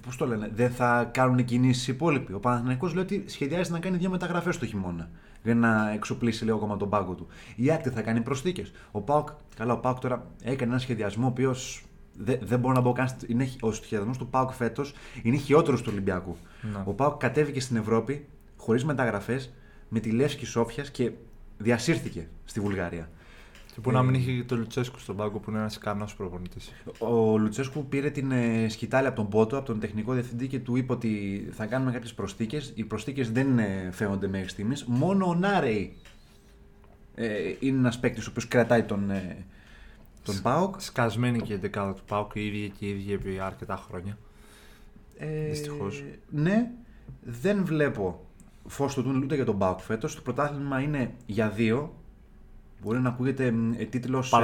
πώς το λένε, δεν θα κάνουν κινήσεις οι υπόλοιποι. Ο Παναθηναϊκός λέει ότι σχεδιάζει να κάνει δύο μεταγραφές το χειμώνα. Για να εξοπλίσει λίγο ακόμα τον πάγκο του. Η ΑΕΚ θα κάνει προσθήκες. Ο ΠΑΟΚ, καλά, ο ΠΑΟΚ τώρα έκανε ένα σχεδιασμό ο οποίος. Δεν, δεν μπορώ να πω καν. Είναι, ο σχεδιασμός του ΠΑΟΚ φέτος είναι χειρότερος του Ολυμπιακού. Να. Ο ΠΑΟΚ κατέβηκε στην Ευρώπη χωρίς μεταγραφές με τη Λεύσκη Σόφιας και. Διασύρθηκε στη Βουλγαρία. Και που ε, να μην είχε το Λουτσέσκου στον πάγκο, που είναι ένας ικανός προπονητής. Ο Λουτσέσκου πήρε την ε, σκητάλη από τον Πότο, από τον τεχνικό διευθυντή και του είπε ότι θα κάνουμε κάποιες προσθήκες. Οι προσθήκες δεν ε, φαίνονται μέχρι στιγμής. Μόνο ο Νάρεϊ ε, είναι ένας παίκτης ο οποίος κρατάει τον, ε, τον ΠΑΟΚ. Σκασμένη και η δεκάδα του ΠΑΟΚ, η ίδια και η ίδια επί αρκετά χρόνια. Ε, Δυστυχώς. Ναι, δεν βλέπω. Φως του τούνελ ούτε για τον ΠΑΟΚ φέτος. Το πρωτάθλημα είναι για δύο. Μπορεί να ακούγεται ε, τίτλος. Ε,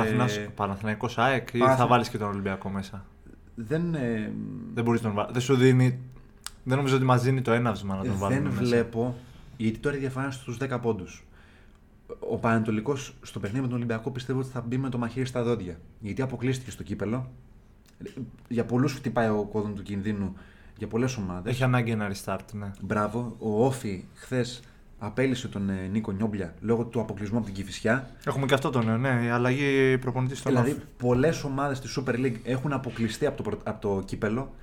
Παναθηναϊκός ΑΕΚ ή Παναθυνα... θα βάλεις και τον Ολυμπιακό μέσα. Δεν. Ε, δεν μπορείς να τον βάλεις. Δεν σου δίνει. Δεν νομίζω ότι μας δίνει το έναυσμα να τον βάλουμε. Δεν βλέπω. Μέσα. Γιατί τώρα η διαφορά είναι στους δέκα πόντους. Ο Πανατολικός στο παιχνίδι με τον Ολυμπιακό πιστεύω ότι θα μπει με το μαχαίρι στα δόντια. Γιατί αποκλείστηκε στο κύπελο. Για πολλούς χτυπάει ο κόδων του κινδύνου. Για πολλές ομάδες. Έχει ανάγκη ένα restart, ναι. Μπράβο. Ο Όφι χθες απέλυσε τον ε, Νίκο Νιόμπλια λόγω του αποκλεισμού από την Κηφισιά. Έχουμε και αυτό το νέο, ναι. Η αλλαγή προπονητής στον Όφι. Δηλαδή, πολλές ομάδες της Super League έχουν αποκλειστεί από το, από το κύπελο.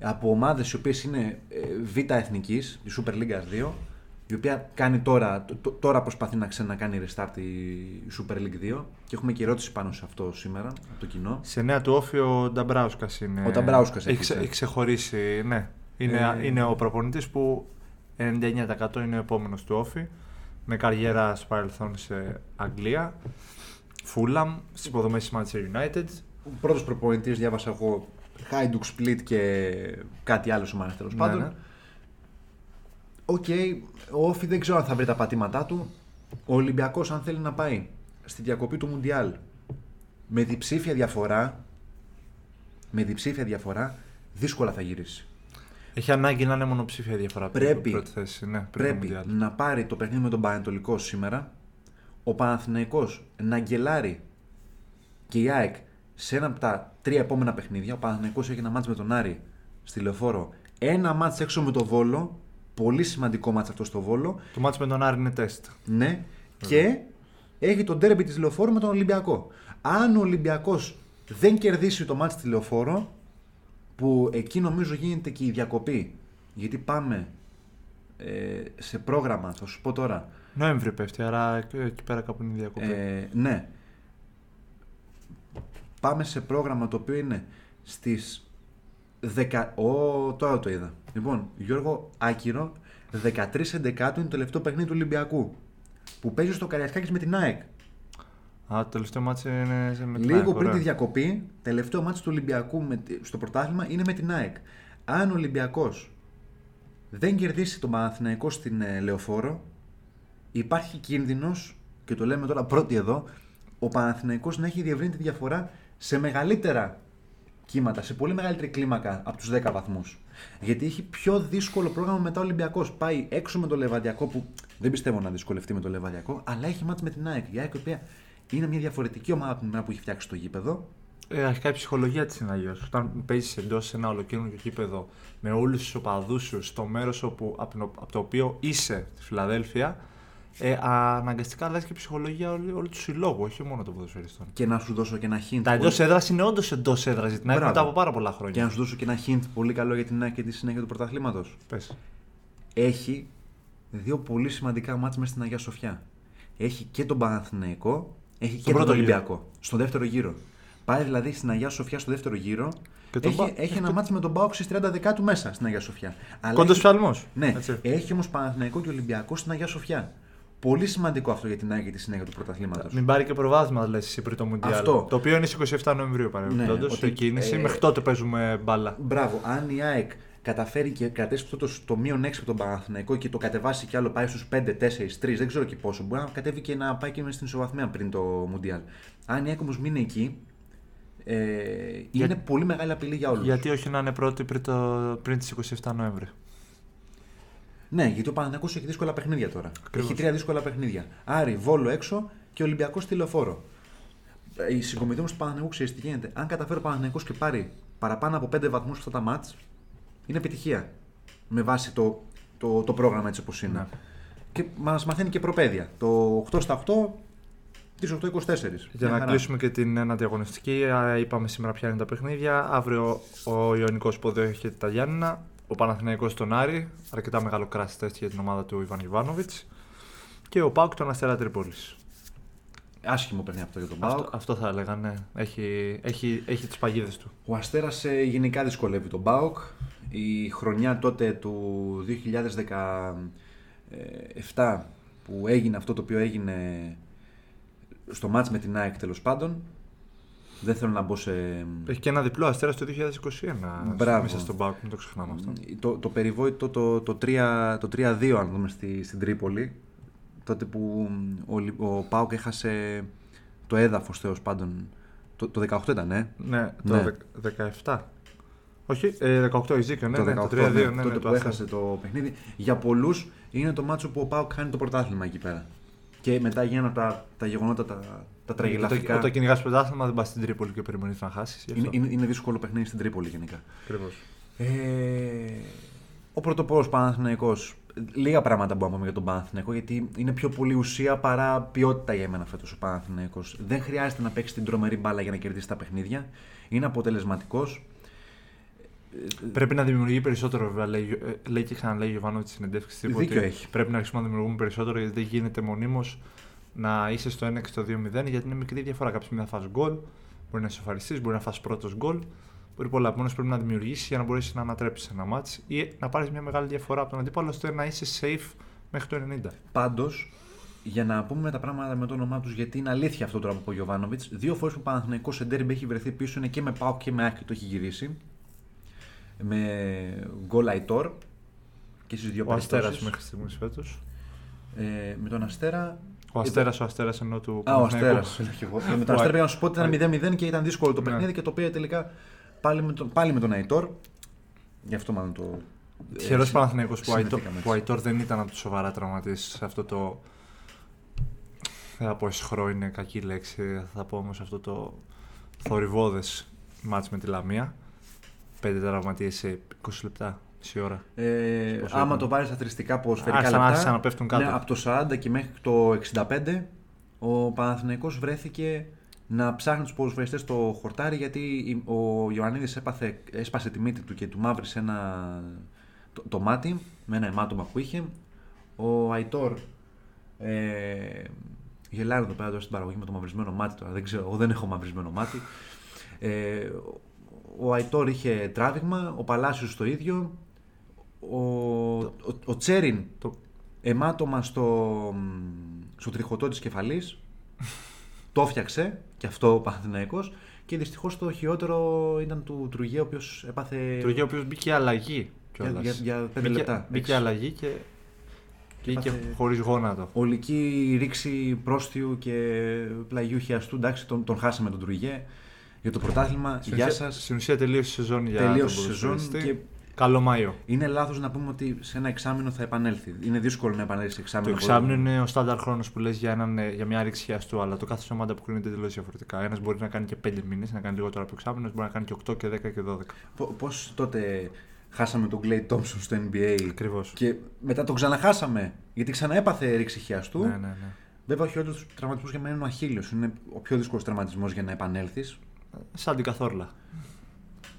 Από ομάδες οι οποίες είναι ε, β' εθνικής, τη Super League δύο, η οποία κάνει τώρα, τ, τώρα προσπαθεί να ξανακάνει restart η Super League δύο. Και έχουμε και ερώτηση πάνω σε αυτό σήμερα από το κοινό. Σε νέα του Όφη ο Νταμπράουσκας είναι. Ο Νταμπράουσκας έχει, ξε, έχει ξεχωρίσει, ναι. Είναι, ε... είναι ο προπονητής που ενενήντα εννέα τοις εκατό είναι ο επόμενος του Όφη. Με καριέρα στο παρελθόν σε Αγγλία, Φούλαμ, στις υποδομές της Μάντσεστερ Γιουνάιτεντ. Ο πρώτος προπονητής, διάβασα εγώ, Χάιντουκ Σπλίτ και κάτι άλλο σωμάρα τέλος πάντων. Ναι, ναι. Οκ, okay, ο Όφι δεν ξέρω αν θα βρει τα πατήματά του. Ο Ολυμπιακός, αν θέλει να πάει στη διακοπή του Μουντιάλ με διψήφια διαφορά, με διψήφια διαφορά, δύσκολα θα γυρίσει. Έχει ανάγκη να είναι μονοψήφια διαφορά. Πρέπει, πρώτη θέση. Ναι, πρέπει, πρέπει να πάρει το παιχνίδι με τον Πανατολικό σήμερα, ο Παναθηναϊκός να γκελάρει και η ΑΕΚ σε ένα από τα τρία επόμενα παιχνίδια. Ο Παναθηναϊκός έχει ένα μάτς με τον Άρη στη Λεωφόρο, ένα μάτς έξω με τον Βόλο. Πολύ σημαντικό μάτς αυτό στο Βόλο. Το μάτς με τον Άρη είναι τεστ. Ναι, mm. και έχει το ντέρμπι της Λεωφόρου με τον Ολυμπιακό. Αν ο Ολυμπιακός δεν κερδίσει το μάτς στη Λεωφόρο, που εκεί νομίζω γίνεται και η διακοπή, γιατί πάμε ε, σε πρόγραμμα, θα σου πω τώρα. Νοέμβρη πέφτει, άρα εκεί πέρα κάπου είναι η διακοπή. Ε, ναι. Πάμε σε πρόγραμμα το οποίο είναι στις δέκα... Ω, τώρα το είδα. Λοιπόν, Γιώργο, άκυρο, δεκατρείς έντεκα είναι το τελευταίο παιχνίδι του Ολυμπιακού, που παίζει στο Καριασκάκης με την ΑΕΚ. Α, το τελευταίο μάτσο είναι με την ΑΕΚ. Λίγο πριν τη διακοπή, τελευταίο μάτσο του Ολυμπιακού με, στο πρωτάθλημα είναι με την ΑΕΚ. Αν ο Ολυμπιακός δεν κερδίσει τον Παναθηναϊκό στην ε, Λεωφόρο, υπάρχει κίνδυνος, και το λέμε τώρα πρώτοι εδώ, ο Παναθηναϊκός να έχει διευρύνει τη διαφορά σε μεγαλύτερα κύματα, σε πολύ μεγαλύτερη κλίμακα από τους δέκα βαθμούς. Γιατί έχει πιο δύσκολο πρόγραμμα μετά ο Ολυμπιακός. Πάει έξω με το Λεβαδιακό, που δεν πιστεύω να δυσκολευτεί με το Λεβαδιακό, αλλά έχει μάτς με την ΑΕΚ. Η ΑΕΚ, η οποία είναι μια διαφορετική ομάδα από την που έχει φτιάξει το γήπεδο. Ε, αρχικά η ψυχολογία της είναι αλλιώς. Όταν παίζεις εντός σε ένα ολοκλήρωμα γήπεδο με όλους τους οπαδούς σου στο μέρος από το οποίο είσαι, στη Φιλαδέλφια, ε, αναγκαστικά αλλάζει και η ψυχολογία όλου του συλλόγου, όχι μόνο των ποδοσφαιριστών. Και να σου δώσω και ένα hint. Τα εντός έδρας είναι όντως εντός έδρας για την ΑΕΚ μετά από πάρα πολλά χρόνια. Και να σου δώσω και ένα hint πολύ καλό για την ΑΕΚ και τη συνέχεια του πρωταθλήματος. Πες. Έχει δύο πολύ σημαντικά μάτς μέσα στην Αγία Σοφιά. Έχει και τον Παναθηναϊκό, έχει και τον Ολυμπιακό. Στο δεύτερο γύρο. Πάει δηλαδή στην Αγία Σοφιά στο δεύτερο γύρο. Και έχει, πα... έχει ένα το... μάτς με τον ΠΑΟΚ στις τριάντα δεκάτου μέσα στην Αγία Σοφιά. Κοντοσφαλμός. Ναι, έχει όμως Παναθηναϊκό και Ολυμπιακό στην Αγία Σοφιά. Πολύ σημαντικό αυτό για την ΑΕΚ και τη συνέχεια του πρωταθλήματος. Μην πάρει και προβάδισμα, λες εσύ, πριν το Μουντιάλ. Αυτό. Το οποίο είναι στις εικοστή εβδόμη Νοεμβρίου παρεμπιπτόντως. Ναι, ε, ε, μέχρι τότε παίζουμε μπάλα. Μπράβο. Αν η ΑΕΚ καταφέρει και κρατήσει αυτό το, το μείον έξι από τον Παναθηναϊκό και το κατεβάσει κι άλλο, πάει στους πέντε, τέσσερα, τρία, δεν ξέρω και πόσο. Μπορεί να κατέβει και να πάει και στην ισοβαθμία πριν το Μουντιάλ. Αν η ΑΕΚ όμως μείνει εκεί, ε, είναι για... πολύ μεγάλη απειλή για όλους. Γιατί όχι να είναι πρώτη πριν, πριν τις εικοστή εβδόμη Νοεμβρίου. Ναι, γιατί ο Παναθηναϊκός έχει δύσκολα παιχνίδια τώρα. Ακριβώς. Έχει τρία δύσκολα παιχνίδια. Άρη, Βόλο έξω και Ολυμπιακός στη Λεωφόρο. Η συγκομιδή όμως του Παναθηναϊκού, ξέρεις τι γίνεται. Αν καταφέρει ο Παναθηναϊκός και πάρει παραπάνω από πέντε βαθμούς σε αυτά τα μάτς, είναι επιτυχία. Με βάση το, το, το πρόγραμμα έτσι όπως είναι. Mm. Και μας μαθαίνει και προπαίδεια. Το οκτώ στα οκτώ, τις οκτώ εικοσιτέσσερα. Για να κλείσουμε και την αναδιαγωνιστική, είπαμε σήμερα ποια είναι τα παιχνίδια. Αύριο ο Ιωνικός Ποδό έχει τα Γιάννηνα. Ο Παναθηναϊκός τον Άρη, αρκετά μεγάλο crash test για την ομάδα του Ιβάν Ιβάνοβιτς. Και ο ΠΑΟΚ τον Αστέρα Τρίπολης. Άσχημο παιχνίδι αυτό για τον ΠΑΟΚ. Αυτό, αυτό θα έλεγα, ναι. Έχει, έχει, έχει τις παγίδες του. Ο Αστέρας ε, γενικά δυσκολεύει τον ΠΑΟΚ. Η χρονιά τότε του δύο χιλιάδες δεκαεπτά που έγινε αυτό το οποίο έγινε στο μάτς με την ΑΕΚ, τέλος πάντων. Δεν θέλω να μπω σε. Έχει και ένα διπλό Αστέρα το δύο χιλιάδες είκοσι ένα μέσα στον ΠΑΟΚ, μην το ξεχνάμε αυτό. Το, το περιβόητο το, το, το τρία δύο, αν δούμε στη, στην Τρίπολη, τότε που ο, ο ΠΑΟΚ έχασε το έδαφος, τέλος πάντων. Το, το δεκαοκτώ ήταν, ε? Ναι, το ναι. δεκαεπτά. Όχι, ε, δεκαοκτώ, έχει δίκιο, ναι, ναι, το τρία δύο. Ναι, ναι, τότε ναι, που έχασε το παιχνίδι. Για πολλούς είναι το μάτσο που ο ΠΑΟΚ χάνει το πρωτάθλημα εκεί πέρα. Και μετά γίνανε τα, τα γεγονότα τα. Όταν κυνηγάς πρωτάθλημα δεν πας στην Τρίπολη και περιμένεις να χάσεις. Είναι, είναι, είναι δύσκολο παιχνίδι στην Τρίπολη γενικά. Ακριβώς. Ε, ο πρωτοπόρος Παναθηναϊκός. Λίγα πράγματα μπορούμε να πούμε για τον Παναθηναϊκό, γιατί είναι πιο πολύ ουσία παρά ποιότητα για εμένα φέτος ο Παναθηναϊκός. Δεν χρειάζεται να παίξει την τρομερή μπάλα για να κερδίσει τα παιχνίδια. Είναι αποτελεσματικός. Πρέπει να δημιουργεί περισσότερο, βέβαια. Λέει, λέει και ξαναλέει ο Γιωβάνοβιτς στην συνεντεύξη τύπου. Δίκιο έχει. Πρέπει να αρχίσουμε να δημιουργούμε περισσότερο, γιατί δεν γίνεται μονίμως να είσαι στο ένα και στο δύο μηδέν, γιατί είναι μικρή διαφορά. Κάποια στιγμή θα φας γκολ, μπορεί να ισοφαριστείς, μπορεί να φας πρώτος γκολ. Μπορεί πολλά. Μόνος πρέπει να δημιουργήσεις για να μπορέσεις να ανατρέψεις ένα μάτς ή να πάρεις μια μεγάλη διαφορά από τον αντίπαλο, ώστε να είσαι safe μέχρι το ενενήντα. Πάντως, για να πούμε τα πράγματα με το όνομά τους, γιατί είναι αλήθεια αυτό τώρα που είπε ο Γιωβάνοβιτς, δύο φορές που ο Παναθηναϊκός σε ντέρμπι έχει βρεθεί πίσω, είναι και με ΠΑΟΚ και με ΑΕΚ, το έχει γυρίσει. Με γκολ Αϊτόρ και στις δύο περιπτώσεις. Ο Αστέρας μέχρι στιγμής φέτος. Ε, με τον Αστέρα. Ο Αστέρας, ο Αστέρας εννοώ του Παναθηναϊκού. Α, ο Αστέρας. Με τον Αστέρα πήγα να σου πω ότι ήταν μηδέν μηδέν και ήταν δύσκολο το παιχνίδι και το πήρε τελικά Πάλι με, το, πάλι με τον Αϊτόρ. Γι' αυτό μάλλον το. Τυχερός Παναθηναϊκός που ο Αϊτόρ δεν ήταν από τους σοβαρά τραυματίες σε αυτό το. Θα πω εσχρό, είναι κακή λέξη. Θα πω όμως αυτό το θορυβόδες μάτς με τη Λαμία. Πέντε τραυματίες σε είκοσι λεπτά. Ώρα. Ε, άμα το πάρεις αθρηστικά ποδοσφαιρικά λεπτά, άρχισαν να πέφτουν κάτω. Ναι, από το σαράντα και μέχρι το εξήντα πέντε ο Παναθηναϊκός βρέθηκε να ψάχνει τους ποδοσφαιριστές στο χορτάρι, γιατί ο Ιωαννίδης έπαθε, έσπασε τη μύτη του και του μαύρισε ένα, το, το μάτι με ένα αιμάτωμα που είχε. Ο Αϊτόρ ε, γελάει εδώ πέρα τώρα στην παραγωγή με το μαυρισμένο μάτι. Τώρα, δεν ξέρω, εγώ δεν έχω μαυρισμένο μάτι. Ε, ο Αϊτόρ είχε τράβηγμα, ο Παλάσιος το ίδιο. Ο, το, ο, ο Τσέριν το... αιμάτωμα στο, στο τριχωτό της κεφαλής. Το φτιάξε και αυτό ο Παναθηναϊκός. Και δυστυχώς το χειρότερο ήταν του Τρουγέ, ο οποίος έπαθε... Τρουγέ, ο οποίος μπήκε αλλαγή κιόλας. Για, για, για πέντε μπήκε, λεπτά. Μπήκε αλλαγή και, και μπήκε χωρίς γόνατο. Ολική ρήξη πρόστιου και πλαγιού χιαστού. Εντάξει, τον, τον χάσαμε τον Τρουγέ για το πρωτάθλημα. Στην γεια σας. Στην ουσία τελείωσε η σεζόν για τελείωσε τον πρωταθλητή. Και... Καλό Μάιο. Είναι λάθος να πούμε ότι σε ένα εξάμηνο θα επανέλθει. Είναι δύσκολο να επανέλθει σε εξάμηνο. Το εξάμηνο είναι ο στάνταρ χρόνος που λες για, έναν, για μια ρήξη χιαστού, αλλά το κάθε ομάδα που κρίνεται τελείως διαφορετικά. Ένας μπορεί να κάνει και πέντε μήνες, να κάνει λιγότερο από εξάμηνο, μπορεί να κάνει και οκτώ και δέκα και δώδεκα. Πώς τότε χάσαμε τον Clay Thompson στο N B A. Ακριβώς. Και μετά τον ξαναχάσαμε, γιατί ξαναέπαθε ρήξη χιαστού. Ναι, ναι, ναι. Βέβαια, ο χειρότερος τραυματισμός για μένα είναι ο Αχίλλειος. Είναι ο πιο δύσκολος τραυματισμός για να επανέλθεις. Σαν την καθόρλα.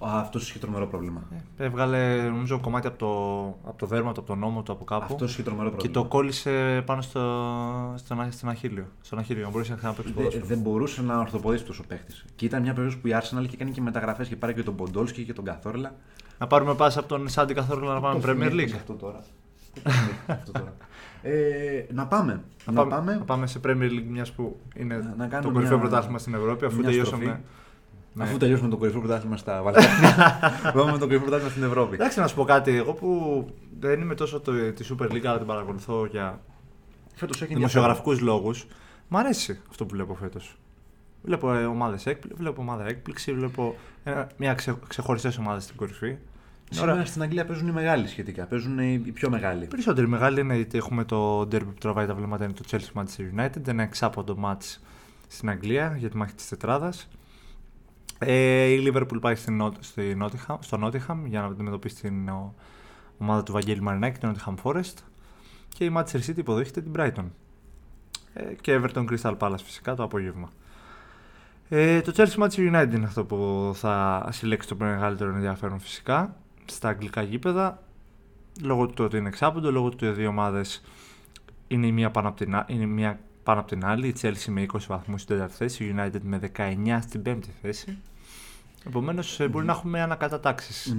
Αυτό είχε τρομερό πρόβλημα. Ε, έβγαλε νομίζω κομμάτι από το, από το δέρμα του, από τον ώμο του, από κάπου. Αυτό είχε τρομερό πρόβλημα. Και το κόλλησε πάνω στο, στον, στον Αχίλλειο. Στον Αχίλλειο, να μπορούσε να ξαναπέξει ποδόσφαιρο. Δεν μπορούσε να ορθοποδήσει τόσο παίχτη. Και ήταν μια περίοδο που η Arsenal είχε κάνει και μεταγραφές και πάρει και τον Ποντόλσκι και τον Καθόρλα. Να πάρουμε πάσα από τον Σάντι Καθόρλα να πάμε Premier League. Αυτό τώρα. αυτό τώρα. Ε, να, πάμε. Να, πάμε, να, πάμε. να πάμε σε Premier League, μια που είναι να, το κορυφαίο πρωτάθλημα στην Ευρώπη, αφού τελειώσαμε. Ναι. Αφού τελειώσουμε το κορυφαίο πρωτάθλημα στα Βαλκάνια, πάμε με το κορυφαίο πρωτάθλημα στην Ευρώπη. Εντάξει, να σου πω κάτι. Εγώ που δεν είμαι τόσο το, τη Super League, αλλά την παρακολουθώ για δημοσιογραφικούς λόγους, μ' αρέσει αυτό που βλέπω φέτος. Βλέπω ε, ομάδες έκπληξη, βλέπω ομάδα έκπληξη, βλέπω ε, μια ξε, ξεχωριστές ομάδες στην κορυφή. Σήμερα Ωραία. Στην Αγγλία παίζουν οι μεγάλοι σχετικά. Παίζουν οι πιο μεγάλοι. Περισσότεροι μεγάλοι είναι, γιατί έχουμε το derby που τραβάει τα βλέμματα, είναι το Chelsea Manchester United. Ένα εξάποντο μάτς στην Αγγλία για τη μάχη της τετράδας. Ε, η Λίβερπουλ πάει στην Νο, στη Νότιχα, στο Νότιχαμ για να αντιμετωπίσει την ο, ομάδα του Βαγγέλη Μαρινάκη, τον Νότιχαμ Φόρεστ. Και η Μάντσεστερ Σίτι υποδέχεται την Brighton. Ε, και Everton Crystal Palace φυσικά το απόγευμα. Ε, το Chelsea Manchester United είναι αυτό που θα συλλέξει το μεγαλύτερο ενδιαφέρον φυσικά στα αγγλικά γήπεδα. Λόγω του ότι είναι εξάποντο, λόγω του ότι οι δύο ομάδες είναι η μία πάνω από την, είναι η μία πάνω από την άλλη, η Chelsea με είκοσι βαθμούς στην τέταρτη θέση, η United με δεκαεννιά στην πέμπτη θέση. Επομένως, μπορεί να έχουμε ανακατατάξεις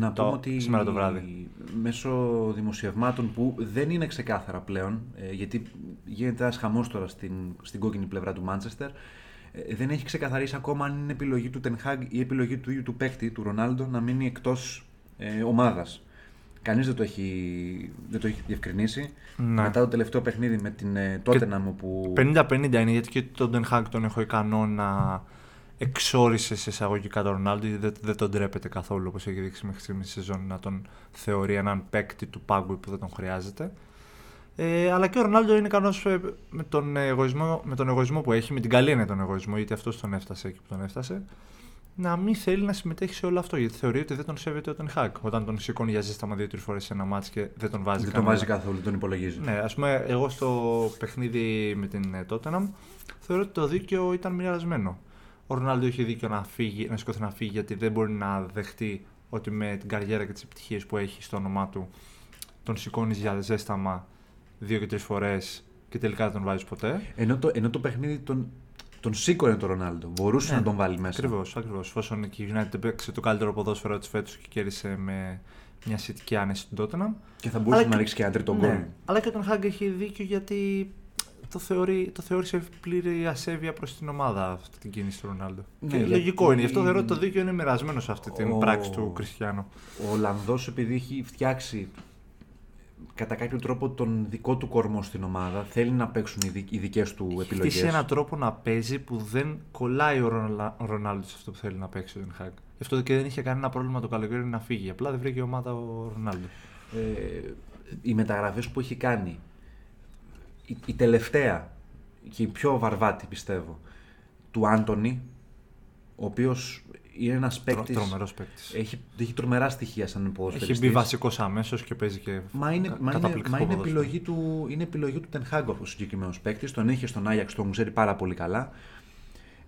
σήμερα το βράδυ. Μέσω δημοσιευμάτων που δεν είναι ξεκάθαρα πλέον, γιατί γίνεται ένας χαμός τώρα στην, στην κόκκινη πλευρά του Μάντσεστερ, δεν έχει ξεκαθαρίσει ακόμα αν είναι επιλογή του Τενχάγ ή επιλογή του ίδιου του παίκτη, του Ρονάλντο, να μείνει εκτός ε, ομάδας. Κανείς δεν το έχει, δεν το έχει διευκρινίσει. Να. Μετά το τελευταίο παιχνίδι με την Τότενα μου που... πενήντα πενήντα είναι, γιατί και τον Τενχάκ τον έχω ικανό να εξόρισε σε εισαγωγικά τον Ρονάλντο, δεν, δεν τον τρέπεται καθόλου, όπως έχει δείξει μέχρι τη μισή σεζόν, να τον θεωρεί έναν παίκτη του πάγκου που δεν τον χρειάζεται. Ε, αλλά και ο Ρονάλντο είναι ικανός με τον εγωισμό, με τον εγωισμό που έχει, με την καλή είναι τον εγωισμό, γιατί αυτός τον έφτασε εκεί που τον έφτασε. Να μην θέλει να συμμετέχει σε όλο αυτό, γιατί θεωρεί ότι δεν τον σέβεται ο Τενχάκ. Όταν τον σηκώνει για ζέσταμα δύο-τρεις φορές σε ένα μάτς και δεν τον βάζει καθόλου. Δεν τον βάζει καθόλου, τον υπολογίζει. Ναι, ας πούμε, εγώ στο παιχνίδι με την Τότεναμ θεωρώ ότι το δίκαιο ήταν μοιρασμένο. Ο Ρονάλντο είχε δίκιο να, φύγει, να σηκωθεί να φύγει, γιατί δεν μπορεί να δεχτεί ότι με την καριέρα και τις επιτυχίες που έχει στο όνομά του τον σηκώνει για ζέσταμα δύο και τρεις φορές και τελικά δεν τον βάζει ποτέ. Ενώ το, ενώ το παιχνίδι τον. Τον σήκωνε τον Ρονάλντο. Μπορούσε ναι, να τον βάλει μέσα. Ακριβώς, ακριβώς. Φόσον και η United παίξε το καλύτερο ποδόσφαιρο της φέτος και κέρδισε με μια σιτική άνεση στην Τότεναμ. Και θα μπορούσε αλλά να ρίξει και ένα τρίτο γκολ. Ναι. Αλλά και τον Χάγκ έχει δίκιο, γιατί το, θεωρεί, το θεώρησε πλήρη ασέβεια προς την ομάδα αυτή την κίνηση του Ρονάλντο. Ναι, και λογικό είναι. Γι' αυτό θεωρώ ότι το δίκιο είναι μοιρασμένο σε αυτή την ο... πράξη του Κριστιάνου. Ο Ολλανδός, επειδή έχει φτιάξει κατά κάποιο τρόπο τον δικό του κορμό στην ομάδα, θέλει να παίξουν οι δικές του επιλογές. Χτίσει έναν τρόπο να παίζει που δεν κολλάει ο Ρονάλντο σε αυτό που θέλει να παίξει ο Τενχάκ. Γι' αυτό και δεν είχε κανένα πρόβλημα το καλοκαίρι να φύγει. Απλά δεν βρήκε η ομάδα ο Ρονάλντο. Ε, οι μεταγραφές που έχει κάνει, η, η τελευταία και η πιο βαρβάτη πιστεύω, του Άντονι, ο οποίος είναι ένας παίκτης. Τρομερός παίκτης. Έχει, έχει τρομερά στοιχεία σαν ποδοσφαιριστής. Έχει μπει βασικός αμέσως και παίζει και. Μα είναι, κα, μα είναι, μα είναι επιλογή του, του Τενχάγ ο συγκεκριμένος παίκτης. Τον είχε στον Άγιαξ, τον ξέρει πάρα πολύ καλά.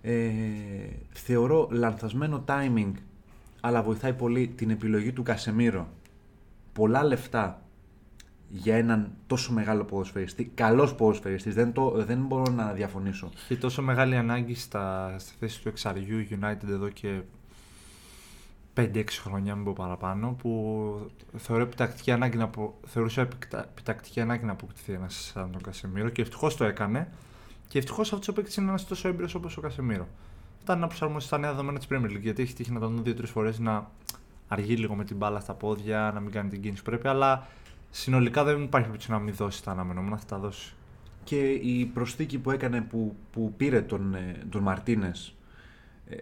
Ε, θεωρώ λανθασμένο timing, αλλά βοηθάει πολύ την επιλογή του Κασεμίρο. Πολλά λεφτά για έναν τόσο μεγάλο ποδοσφαιριστή, καλός ποδοσφαιριστής, δεν, το, δεν μπορώ να διαφωνήσω. Έχει τόσο μεγάλη ανάγκη στα, στη θέση του εξαριού United εδώ και πέντε έξι χρόνια, μην πω παραπάνω, που θεωρώ επιτακτική ανάγκη να, θεωρούσα επιτα, επιτακτική ανάγκη να αποκτηθεί ένας σαν τον Κασεμίρο και ευτυχώς το έκανε. Και ευτυχώς αυτός ο παίκτης είναι ένας τόσο έμπειρος όπως ο Κασεμίρο. Φτάνει να προσαρμόσει στα νέα δεδομένα της Premier League, γιατί έχει τύχει να τον δω δύο τρεις φορές να αργεί λίγο με την μπάλα στα πόδια, να μην κάνει την κίνηση που πρέπει, αλλά συνολικά δεν υπάρχει περίπτωση να μην δώσει τα αναμενόμενα, θα τα δώσει. Και η προσθήκη που έκανε που, που πήρε τον, τον Μαρτίνες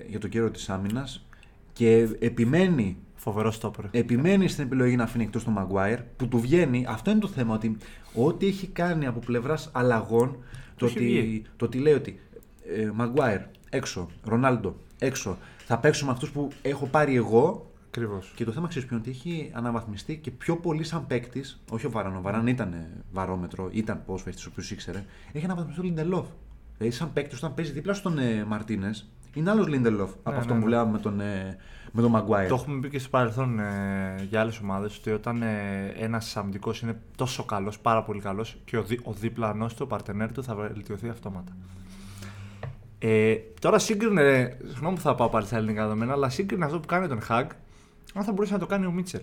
για τον καιρό της άμυνας και επιμένει. Φοβερό στόπερ. Επιμένει στην επιλογή να αφήνει εκτός τον Μαγκουάιρ, που του βγαίνει. Αυτό είναι το θέμα, ότι ό,τι έχει κάνει από πλευράς αλλαγών, το ότι, το ότι λέει ότι Μαγκουάιρ έξω, Ρονάλντο έξω, θα παίξω με αυτούς που έχω πάρει εγώ. Ακριβώς. Και το θέμα ξέρεις ποιο είναι, ότι έχει αναβαθμιστεί και πιο πολύ σαν παίκτης, όχι ο Βαράν, ο Βαράν ήταν βαρόμετρο, ήταν πώς παίκτης, ο οποίος ήξερε, έχει αναβαθμιστεί ο Λιντελόφ. Δηλαδή σαν παίκτης όταν παίζει δίπλα στον ε, Μαρτίνες, είναι άλλος Λίντελοφ ναι, από ναι, αυτό ναι. που λέγαμε με τον, ε, με τον Μαγκουάιρ. Το έχουμε πει και στο παρελθόν ε, για άλλες ομάδες, ότι όταν ε, ένας αμυντικός είναι τόσο καλός, πάρα πολύ καλός, και ο, δι, ο διπλανός του, ο παρτενέρ του, θα βελτιωθεί αυτόματα. Ε, τώρα σύγκρινε, συγγνώμη που θα πάω πάλι στα ελληνικά δεδομένα, αλλά σύγκρινε αυτό που κάνει τον Χαγκ, αν θα μπορούσε να το κάνει ο Μίτσελ.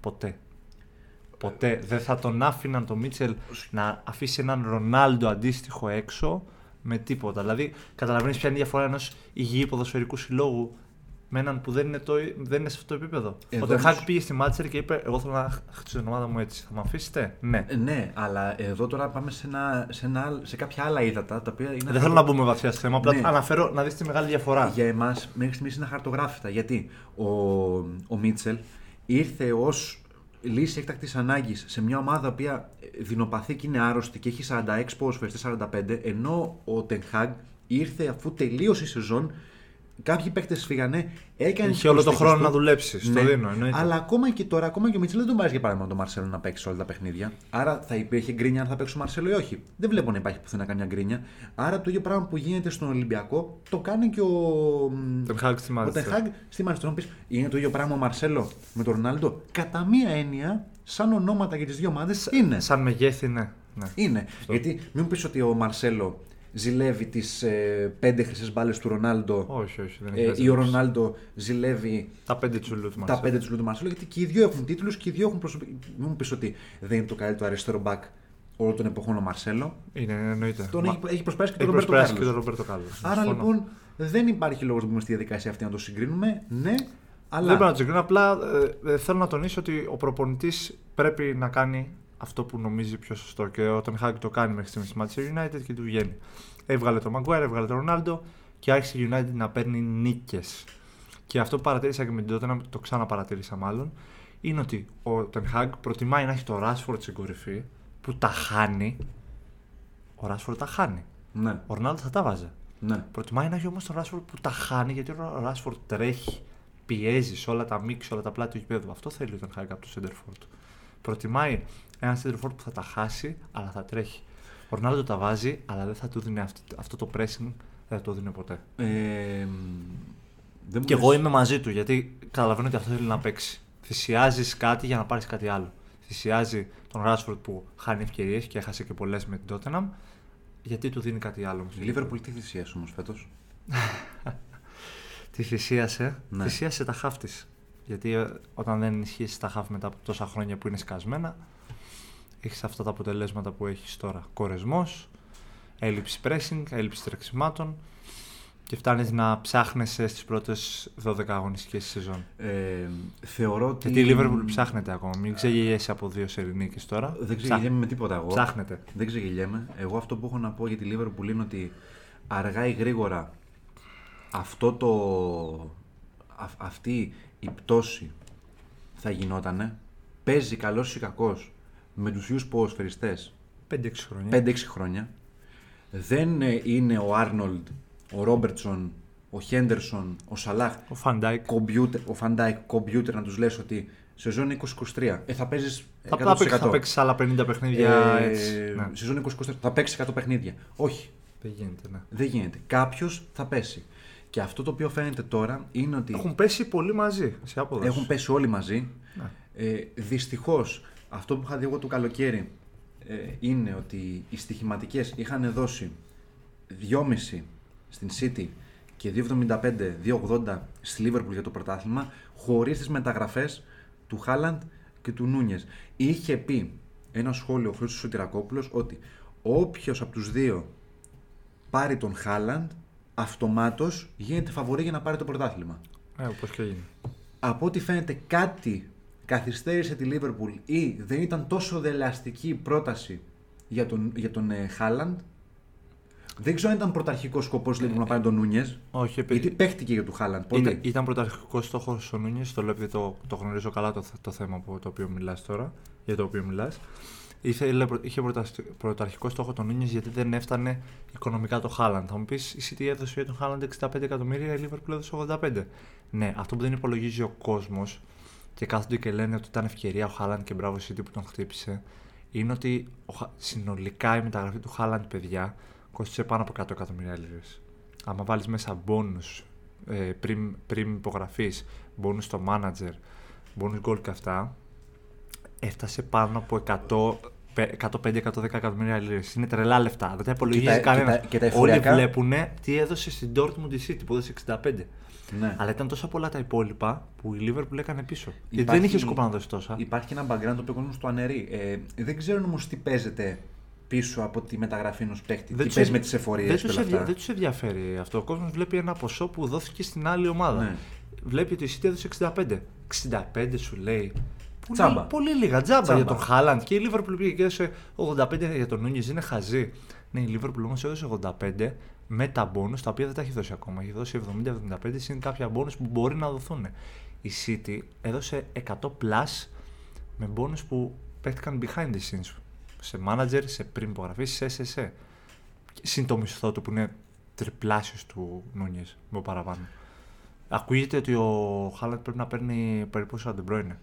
Ποτέ. Ποτέ. Δεν θα τον άφηναν τον Μίτσελ να αφήσει έναν Ρονάλντο αντίστοιχο έξω. Με τίποτα. Δηλαδή, καταλαβαίνεις ποια είναι η διαφορά ενός υγιή ποδοσφαιρικού συλλόγου με έναν που δεν είναι, το, δεν είναι σε αυτό το επίπεδο. Εδώ ο Τενχάκ όμως πήγε στη Μάντσεστερ και είπε: εγώ θέλω να χτίσω την ομάδα μου έτσι. Θα με αφήσετε? Ναι. Ναι, αλλά εδώ τώρα πάμε σε, ένα, σε, ένα, σε κάποια άλλα ύδατα τα οποία είναι. Δεν χαρτο... θέλω να μπούμε βαθιά στο θέμα, απλά ναι. αναφέρω να δεις τη μεγάλη διαφορά. Για εμάς, μέχρι στιγμής είναι αχαρτογράφητα. Γιατί ο, ο Μίτσελ ήρθε ως λύση έκτακτης ανάγκης σε μια ομάδα που δεινοπαθεί και είναι άρρωστη και έχει σαράντα έξι ποδοσφαιριστές, σαράντα πέντε, ενώ ο Τενχάγ ήρθε αφού τελείωσε η σεζόν. Κάποιοι παίκτες φύγανε, έκανε. Είχε όλο τον χρόνο του να δουλέψει. Ναι, το δίνω, εννοείται. Αλλά ακόμα και τώρα, ακόμα και ο Μίτσελ δεν τον βάζει για παράδειγμα τον Μαρσέλο να παίξει όλα τα παιχνίδια. Άρα θα υπήρχε γκρίνια αν θα παίξει ο Μαρσέλο ή όχι. Δεν βλέπω να υπάρχει πουθενά καμιά γκρίνια. Άρα το ίδιο πράγμα που γίνεται στον Ολυμπιακό το κάνει και ο Τενχάγ στη Μάντσεστερ. Να πει: είναι το ίδιο πράγμα ο Μαρσέλο με τον Ρονάλντο? Κατά μία έννοια, σαν ονόματα για τις δύο ομάδες είναι. Σαν μεγέθη, ναι. ναι. Είναι. Αυτό. Γιατί μην πει ότι ο Μαρσέλο ζηλεύει τις ε, πέντε χρυσές μπάλες του Ρονάλντο. Όχι, όχι, δεν έχει ε, ή ο Ρονάλντο ζηλεύει τα πέντε τσουλού του Μαρσέλο. Γιατί και οι δύο έχουν τίτλους και οι δύο έχουν προσωπική. Μην μου πεις ότι δεν είναι το καλύτερο αριστερό μπακ όλων των εποχών ο Μαρσέλο. Είναι, εννοείται. Τον Μα... έχει προσπεράσει και, και τον Ρομπέρτο Κάρλος. Άρα συμφωνώ. Λοιπόν, δεν υπάρχει λόγος να μπούμε στη διαδικασία αυτή να το συγκρίνουμε. Ναι, αλλά. Δεν πρέπει να το συγκρίνουμε. Απλά ε, ε, θέλω να τονίσω ότι ο προπονητής πρέπει να κάνει αυτό που νομίζει πιο σωστό. Και ο Τενχάκ το κάνει μέχρι στιγμή στη Manchester United και του βγαίνει. Έβγαλε τον Μαγκουάιρ, έβγαλε τον Ρονάλντο και άρχισε η United να παίρνει νίκες. Και αυτό που παρατήρησα και με την Τότενα, το ξαναπαρατήρησα μάλλον, είναι ότι ο Τενχάκ προτιμάει να έχει το Ράσφορτ στην κορυφή που τα χάνει. Ο Ράσφορτ τα χάνει. Ναι. Ο Ρονάλντο θα τα βάζει. Ναι. Προτιμάει να έχει όμως τον Ράσφορτ που τα χάνει, γιατί ο Ράσφορτ τρέχει, πιέζει σε όλα τα μίξ, όλα τα πλάτη του γηπέδου. Αυτό θέλει ο Τενχάκ από το Σέντερφορντ. Προτιμάει ένα σέντερφορντ που θα τα χάσει, αλλά θα τρέχει. Ο Ρονάλντο τα βάζει, αλλά δεν θα του δίνει αυτό, αυτό το pressing, δεν θα το δίνει ποτέ. Ε, δεν και εγώ είμαι μαζί του, γιατί καταλαβαίνω ότι αυτό θέλει να παίξει. Θυσιάζεις κάτι για να πάρεις κάτι άλλο. Θυσιάζει τον Ράσφορντ που χάνει ευκαιρίες και έχασε και πολλές με την Τότεναμ, γιατί του δίνει κάτι άλλο. Η Λίβερπουλ τι θυσίασε όμως φέτος? Τι θυσίασε? Ναι. Θυσίασε τα χαφ της. Γιατί όταν δεν ενισχύσεις τα χαφ μετά από τόσα χρόνια που είναι σκασμένα, έχεις αυτά τα αποτελέσματα που έχεις τώρα. Κορεσμός, έλλειψη pressing, έλλειψη τρεξιμάτων και φτάνεις να ψάχνεσαι στις πρώτες δώδεκα αγωνιστικές σεζόν. Ε, θεωρώ ότι. Γιατί η Λίβερπουλ ψάχνεται ακόμα. Μην ξεγελιέσαι από δύο σερί νίκες τώρα. Δεν ξεγελιέμαι με τίποτα εγώ. Ψάχνεται. Δεν ξεγελιέμαι. Εγώ αυτό που έχω να πω για τη Λίβερπουλ είναι ότι αργά ή γρήγορα αυτό το. α, αυτή η πτώση θα γινότανε, παίζει καλός ή κακός με τους ίδιους ποδοσφαιριστές πέντε έξι χρόνια. Δεν είναι ο Άρνολντ, ο Ρόμπερτσον, ο Χέντερσον, ο Σαλάχ, ο Φαντάικ, ο Φαντάικ κομπιούτερ να τους λες ότι σεζόν είκοσι είκοσι τρία ε, θα παίζεις εκατό τοις εκατό. Θα παίξεις άλλα πενήντα παιχνίδια ε, έτσι. Ναι. Σεζόν είκοσι είκοσι τρία θα παίξεις εκατό παιχνίδια. Όχι. Δεν γίνεται. Ναι. Δεν γίνεται. Κάποιος θα πέσει. Και αυτό το οποίο φαίνεται τώρα είναι ότι... Έχουν πέσει πολύ μαζί. Σε άποδος. Έχουν πέσει όλοι μαζί. Ναι. Ε, δυστυχώς, αυτό που είχα δει εγώ το καλοκαίρι ε, είναι ότι οι στοιχηματικές είχαν δώσει δυόμισι στην City και δύο εβδομήντα πέντε με δύο ογδόντα στη Λίβερπουλ για το πρωτάθλημα, χωρίς τις μεταγραφές του Χάλαντ και του Νούνιες. Είχε πει ένα σχόλιο ο Χρήστος Σωτηρακόπουλος ότι όποιος από τους δύο πάρει τον Χάλαντ, αυτομάτως γίνεται φαβορή για να πάρει το πρωτάθλημα. Ε, όπως και γίνει. Από ό,τι φαίνεται κάτι καθυστέρησε τη Λίβερπουλ ή δεν ήταν τόσο δελεαστική η πρόταση για τον, για τον ε, Χάλαντ. Δεν ξέρω αν ήταν πρωταρχικό σκοπό ε, να πάρει τον Νούνιες. Όχι, γιατί παίχτηκε για του Χάλαντ. Ήταν, ήταν πρωταρχικό στόχο ο Νούνιες. Το λέω επειδή το, το γνωρίζω καλά το, το θέμα που, το οποίο μιλάς τώρα, για το οποίο μιλάς. Είχε, είχε πρωταρχικό στόχο τον Νούνιες γιατί δεν έφτανε οικονομικά το Χάλαντ. Θα μου πεις, η City έδωσε για τον Χάλαντ εξήντα πέντε εκατομμύρια, η Liverpool έδωσε ογδόντα πέντε. Ναι, αυτό που δεν υπολογίζει ο κόσμος και κάθονται και λένε ότι ήταν ευκαιρία ο Χάλαντ και μπράβο η City που τον χτύπησε, είναι ότι συνολικά η μεταγραφή του Χάλαντ, παιδιά, κόστησε πάνω από εκατό εκατομμύρια λίρες. Άμα βάλεις μέσα bonus πριν υπογραφής, bonus στο manager, bonus goal και αυτά, έφτασε πάνω από εκατό πέντε με εκατόν δέκα εκατομμύρια λίρες. Είναι τρελά λεφτά. Δεν τα υπολογίζει κανένα. Όλοι βλέπουν τι έδωσε στην Dortmund τη City που έδωσε εξήντα πέντε. Ναι. Αλλά ήταν τόσα πολλά τα υπόλοιπα που η Liverpool έκανε πίσω. Υπάρχει, δεν είχε σκοπό να δώσει τόσα. Υπάρχει ένα background το οποίο κόσμο το αναιρεί. Ε, δεν ξέρουν όμως τι παίζεται πίσω από τη μεταγραφή ενός παίκτη. Τι παίζει με τις εφορίες. Δεν τους ενδιαφέρει αυτό. Ο κόσμος βλέπει ένα ποσό που δόθηκε στην άλλη ομάδα. Ναι. Βλέπει ότι η City έδωσε εξήντα πέντε. εξήντα πέντε σου λέει. Τσάμπα. Πολύ λίγα τζάμπα, τζάμπα για τον Χάλαντ και η Λίβερπουλ πήγε και έδωσε ογδόντα πέντε για τον Νούνιες. Είναι χαζή. Ναι, η Λίβερπουλ όμως έδωσε ογδόντα πέντε με τα μπόνους τα οποία δεν τα έχει δώσει ακόμα. Έχει δώσει εβδομήντα με εβδομήντα πέντε συν κάποια μπόνους που μπορεί να δοθούν. Η City έδωσε εκατό πλας με μπόνους που παίχτηκαν behind the scenes. Σε manager, σε πριν υπογραφή, σε ες ες ε. Συν το μισθό του που είναι τριπλάσιος του Νούνιες με παραπάνω. Ακούγεται ότι ο Χάλαντ πρέπει να παίρνει περίπου σαν τον Μπρόινε.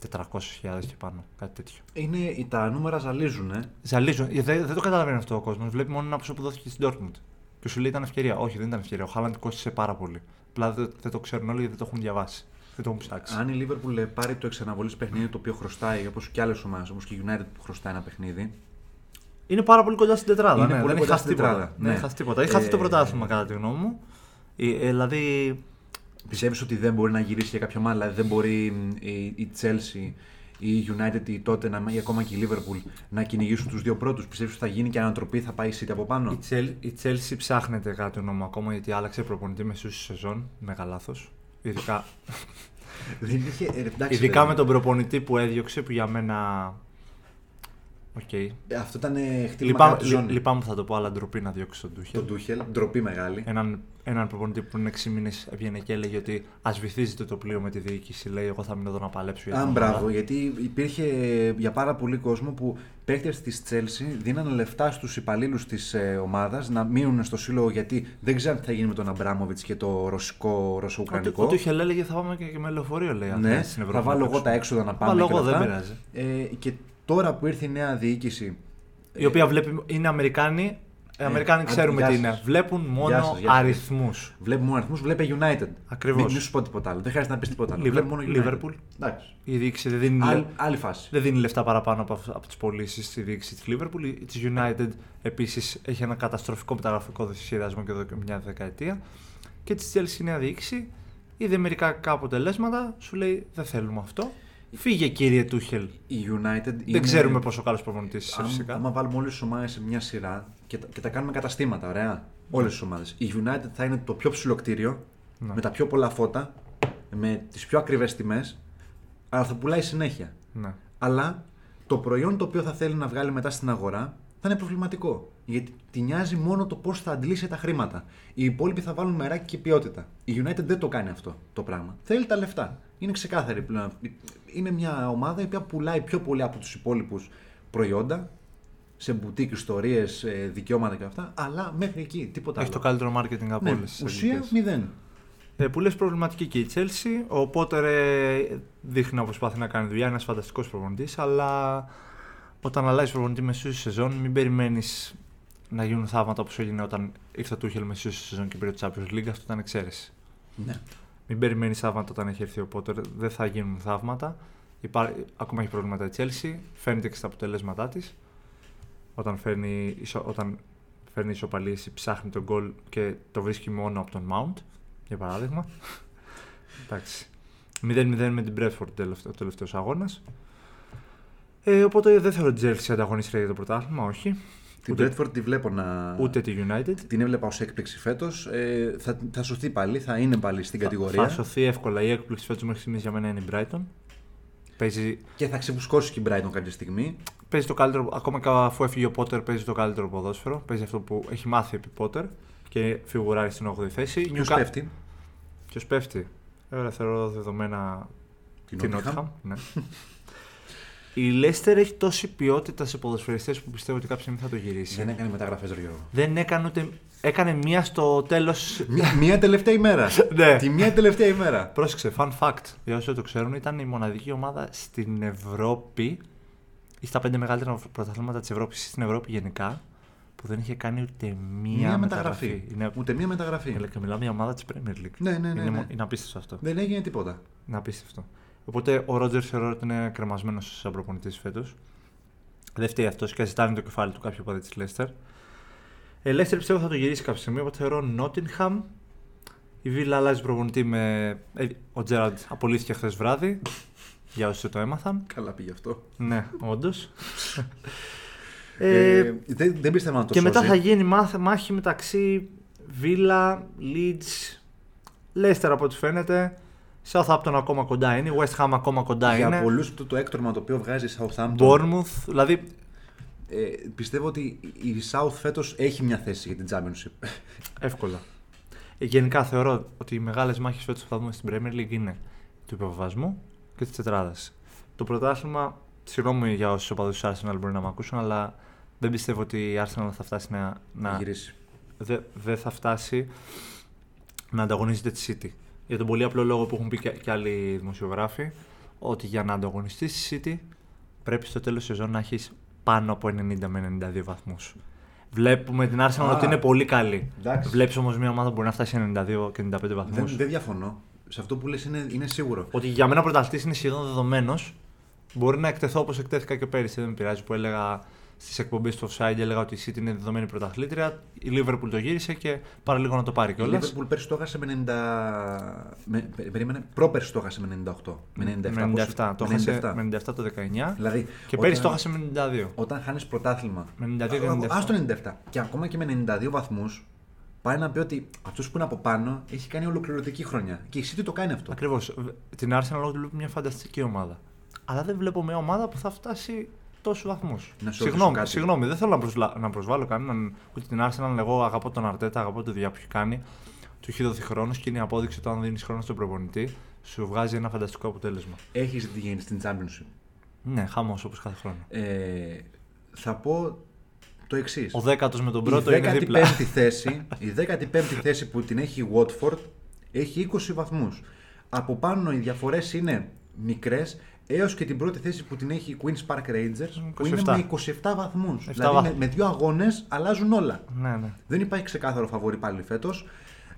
τετρακόσιες χιλιάδες και πάνω, κάτι τέτοιο. Είναι, τα νούμερα ζαλίζουν, ε. Ζαλίζουν. Δεν, δεν το καταλαβαίνει αυτό ο κόσμος. Βλέπει μόνο ένα ποσό που δόθηκε στην Dortmund. Και σου λέει ήταν ευκαιρία. Όχι, δεν ήταν ευκαιρία. Ο Χάλαντ κόστησε πάρα πολύ. Απλά δεν, δεν το ξέρουν όλοι γιατί δεν το έχουν διαβάσει. Δεν το έχουν ψάξει. Αν η Λίβερπουλ πάρει το εξαναβολής παιχνίδι το οποίο χρωστάει, όπως και άλλες ομάδες, όπως και η United που χρωστάει ένα παιχνίδι. Είναι πάρα πολύ κοντά στην τετράδα. Ναι, δεν έχει χάσει τίποτα. Ναι. Έχει χάσει το πρωτάθλημα κατά τη γνώμη μου. Ε, ε, δηλαδή. Πιστεύεις ότι δεν μπορεί να γυρίσει για κάποια ομάδα, δηλαδή δεν μπορεί η Τσέλση, η United, η Τότενα ή ακόμα και η Liverpool να κυνηγήσουν τους δύο πρώτους? Πιστεύεις ότι θα γίνει και ανατροπή, θα πάει η City από πάνω? Η Τσέλση ψάχνεται κάτι όνομα ακόμα γιατί άλλαξε προπονητή μεσούς σεζόν, μεγάλο λάθος. Ειδικά... Ειδικά με τον προπονητή που έδιωξε που για μένα... Okay. Αυτό ήταν χτύπημα τη ζώνη. Λυπάμαι που θα το πω, αλλά ντροπή να διώξει τον Τούχελ. Τον Τούχελ, ντροπή μεγάλη. Έναν, έναν προπονητή που πριν έξι μήνες έβγαινε και έλεγε ότι ας βυθίζεται το πλοίο με τη διοίκηση. Λέει: εγώ θα μείνω εδώ να παλέψω. Α, μπράβο, γιατί υπήρχε για πάρα πολύ κόσμο που παίκτες της Chelsea δίνανε λεφτά στους υπαλλήλους της ε, ομάδας να μείνουν στο σύλλογο γιατί δεν ξέραν τι θα γίνει με τον Αμπράμοβιτς και το ρωσικό, ρωσο-ουκρανικό. Ο Τούχελ έλεγε: θα πάμε και, και με λεωφορείο, λέει. Ναι, θα, θα βάλω εγώ τα έξοδα να πάμε. Βάλω δεν πειράζει. Τώρα που ήρθε η νέα διοίκηση. Η ε, οποία βλέπει, είναι Αμερικάνοι. Οι ε, Αμερικάνοι ξέρουμε τι είναι. Βλέπουν μόνο αριθμούς. Βλέπουν μόνο αριθμούς, βλέπει United. Ακριβώς. Μην, μην σου πω τίποτα άλλο. Δεν χρειάζεται να πει τίποτα άλλο. Βλέπουν μόνο Liverpool. Εντάξει. Η διοίκηση δεν δίνει, Άλλη, άλλη φάση. Δεν δίνει λεφτά παραπάνω από, από τις πωλήσεις στη διοίκηση της Liverpool. Της United επίσης έχει ένα καταστροφικό μεταγραφικό σχεδιασμό και εδώ και μια δεκαετία. Και της Chelsea η νέα διοίκηση είδε μερικά αποτελέσματα. Σου λέει δεν θέλουμε αυτό. Φύγε κύριε Τούχελ. Η United δεν είναι... ξέρουμε πόσο καλός προπονητής είσαι φυσικά. Άμα βάλουμε όλες τις ομάδες σε μια σειρά και τα, και τα κάνουμε καταστήματα, ωραία. Mm. Όλες τις ομάδες. Η United θα είναι το πιο ψηλό κτίριο, mm. με τα πιο πολλά φώτα, με τις πιο ακριβές τιμές, αλλά θα πουλάει συνέχεια. Mm. Αλλά το προϊόν το οποίο θα θέλει να βγάλει μετά στην αγορά θα είναι προβληματικό. Γιατί τη νοιάζει μόνο το πώς θα αντλήσει τα χρήματα. Οι υπόλοιποι θα βάλουν μεράκι και ποιότητα. Η United δεν το κάνει αυτό το πράγμα. Θέλει τα λεφτά. Είναι ξεκάθαρη πλέον. Είναι μια ομάδα η οποία πουλάει πιο πολύ από τους υπόλοιπους προϊόντα. Σε μπουτίκ, ιστορίες, δικαιώματα και αυτά. Αλλά μέχρι εκεί τίποτα άλλο. Έχει το καλύτερο marketing από όλες τις ελληνικές. Ουσία μηδέν. Ε, που λες προβληματική και η Chelsea. Ο Πότερ δείχνει να προσπαθεί να κάνει δουλειά. Είναι ένας φανταστικός προπονητής. Αλλά όταν αλλάζει προπονητή μεσούς σεζόν, μην περιμένεις να γίνουν θαύματα όπως έγινε όταν ήρθε ο Τούχελ μεσούς σεζόν και πήρε το Champions League. Αυτό ήταν εξαίρεση. Ναι. Μην περιμένεις θαύματα όταν έχει έρθει ο Πότερ. Δεν θα γίνουν θαύματα. Υπά... Ακόμα έχει προβλήματα η Chelsea. Φαίνεται και στα αποτελέσματά της. Όταν φέρνει, όταν φέρνει ισοπαλίες, ψάχνει τον γκολ και το βρίσκει μόνο από τον Mount, για παράδειγμα. Εντάξει. μηδέν μηδέν με την Brentford ο τελευταίος αγώνας. Ε, οπότε δεν θεωρώ την Chelsea ανταγωνίστρια για το πρωτάθλημα, όχι. Την Brentford τη βλέπω να. Ούτε τη United. Την έβλεπα ως έκπληξη φέτος. Ε, θα, θα σωθεί πάλι, θα είναι πάλι στην θα, κατηγορία. Θα σωθεί εύκολα. Η έκπληξη φέτος μέχρι στιγμής για μένα είναι η Brighton. Παίζει... Και θα ξεπουσκώσει και η Brighton κάποια στιγμή. Παίζει το καλύτερο, ακόμα και αφού έφυγε ο Πότερ, παίζει το καλύτερο ποδόσφαιρο. Παίζει αυτό που έχει μάθει επί Πότερ και φιγουράρει στην όγδοη θέση. Ποιος Νιουκα... πέφτει. Ποιος πέφτει. Βέβαια, θεωρώ δεδομένα την Ότιχαμ. Ναι. Η Λέστερ έχει τόση ποιότητα σε ποδοσφαιριστές που πιστεύω ότι κάποια στιγμή θα το γυρίσει. Δεν έκανε μεταγραφές, ρε Γιώργο. Δεν έκανε ούτε. Έκανε μία στο τέλος. Μία τελευταία ημέρα. Ναι. Τη μία τελευταία ημέρα. Πρόσεξε, fun fact. Για όσοι το ξέρουν, ήταν η μοναδική ομάδα στην Ευρώπη ή στα πέντε μεγαλύτερα πρωταθλήματα της Ευρώπης ή στην Ευρώπη γενικά που δεν είχε κάνει ούτε μία, μία μεταγραφή. μεταγραφή. Είναι... Ούτε μία μεταγραφή. Και μιλάμε για ομάδα της Premier League. Ναι, ναι, ναι, ναι. Είναι... είναι απίστευτο αυτό. Δεν έγινε τίποτα. Είναι απίστευτο. Οπότε ο Ρότζερ θεωρώ ότι είναι κρεμασμένος σαν προπονητής φέτος. Δεν φταίει αυτός και ζητάνε το κεφάλι του κάποιου παδί της Λέστερ. Η Λέστερ πιστεύω θα το γυρίσει κάποια στιγμή. Οπότε θεωρώ Νότιγχαμ. Η Βίλα αλλάζει προπονητή με. Ο Τζέραντ απολύθηκε χθες βράδυ. Για όσοι το έμαθαν. Καλά πήγε αυτό. Ναι, όντως. ε, ε, δεν δεν πιστεύω να το σώσει. Και μετά θα γίνει μάχη, μάχη μεταξύ Βίλα, Leeds, Λέστερ από ό,τι φαίνεται. Southampton ακόμα κοντά είναι, West Ham ακόμα κοντά για είναι. Για πολλούς το, το έκτορμα το οποίο βγάζει η Southampton. Bournemouth, δηλαδή. Ε, πιστεύω ότι η South φέτος έχει μια θέση για την Championship. Εύκολα. Ε, γενικά θεωρώ ότι οι μεγάλες μάχες φέτος που θα δούμε στην Premier League είναι του υποβιβασμού και της τετράδας. Το πρωτάθλημα, συγγνώμη για όσους οπαδούς της Arsenal μπορεί να με ακούσουν, αλλά δεν πιστεύω ότι η Arsenal θα φτάσει να, να γυρίσει. Δεν δε θα φτάσει να ανταγωνίζεται τη City. Για τον πολύ απλό λόγο που έχουν πει και άλλοι δημοσιογράφοι, ότι για να ανταγωνιστείς τη City πρέπει στο τέλος σεζόν να έχεις πάνω από ενενήντα με ενενήντα δύο βαθμούς. Βλέπουμε την Arsenal ah, ότι είναι πολύ καλή. Εντάξει. Βλέπεις όμως μια ομάδα που μπορεί να φτάσει ενενήντα δύο και ενενήντα πέντε βαθμούς. Δεν, δεν διαφωνώ. Σε αυτό που λες είναι, είναι σίγουρο. Ότι για μένα ο πρωταθλητής είναι σχεδόν δεδομένος. Μπορεί να εκτεθώ όπως εκτέθηκα και πέρυσι. Δεν με πειράζει που έλεγα στις εκπομπές του Offside έλεγα ότι η City είναι δεδομένη πρωταθλήτρια. Η Liverpool το γύρισε και πάρα λίγο να το πάρει κιόλας. Η Liverpool πέρυσι το έχασε με ενενήντα. Περίμενε. Πρόπερσι το έχασε με ενενήντα οκτώ. Με ενενήντα επτά. Το έχασε με ενενήντα επτά το δεκαεννιά. Δηλαδή, και πέρυσι το έχασε με ενενήντα δύο. Όταν χάνεις πρωτάθλημα. Ας το ενενήντα επτά. Και ακόμα και με ενενήντα δύο βαθμούς. Πάει να πει ότι αυτός που είναι από πάνω έχει κάνει ολοκληρωτική χρονιά. Και η City το κάνει αυτό. Ακριβώς. Την Arsenal βλέπω μια φανταστική ομάδα. Αλλά δεν βλέπω μια ομάδα που θα φτάσει τόσους βαθμούς. Συγγνώμη, συγγνώμη, δεν θέλω να, προσλα... να προσβάλλω κανέναν. Ούτε την Arsenal, εγώ αγαπώ τον Αρτέτα, αγαπώ τη δουλειά που έχει κάνει. Του έχει δοθεί χρόνος και είναι η απόδειξη ότι αν δίνεις χρόνο στον προπονητή, σου βγάζει ένα φανταστικό αποτέλεσμα. Έχει δει τι γίνει στην Championship. Ναι, χαμός όπως κάθε χρόνο. Ε, θα πω. Το εξής. Ο δέκατος με τον πρώτο η είναι δίπλα. Θέση, η δέκατη πέμπτη θέση που την έχει η Watford έχει είκοσι βαθμούς. Από πάνω οι διαφορές είναι μικρές έως και την πρώτη θέση που την έχει η Queen's Park Rangers είκοσι επτά. Που είναι με είκοσι επτά βαθμούς. Δηλαδή βαθ... με δύο αγώνες αλλάζουν όλα. Ναι, ναι. Δεν υπάρχει ξεκάθαρο φαβορί πάλι φέτος.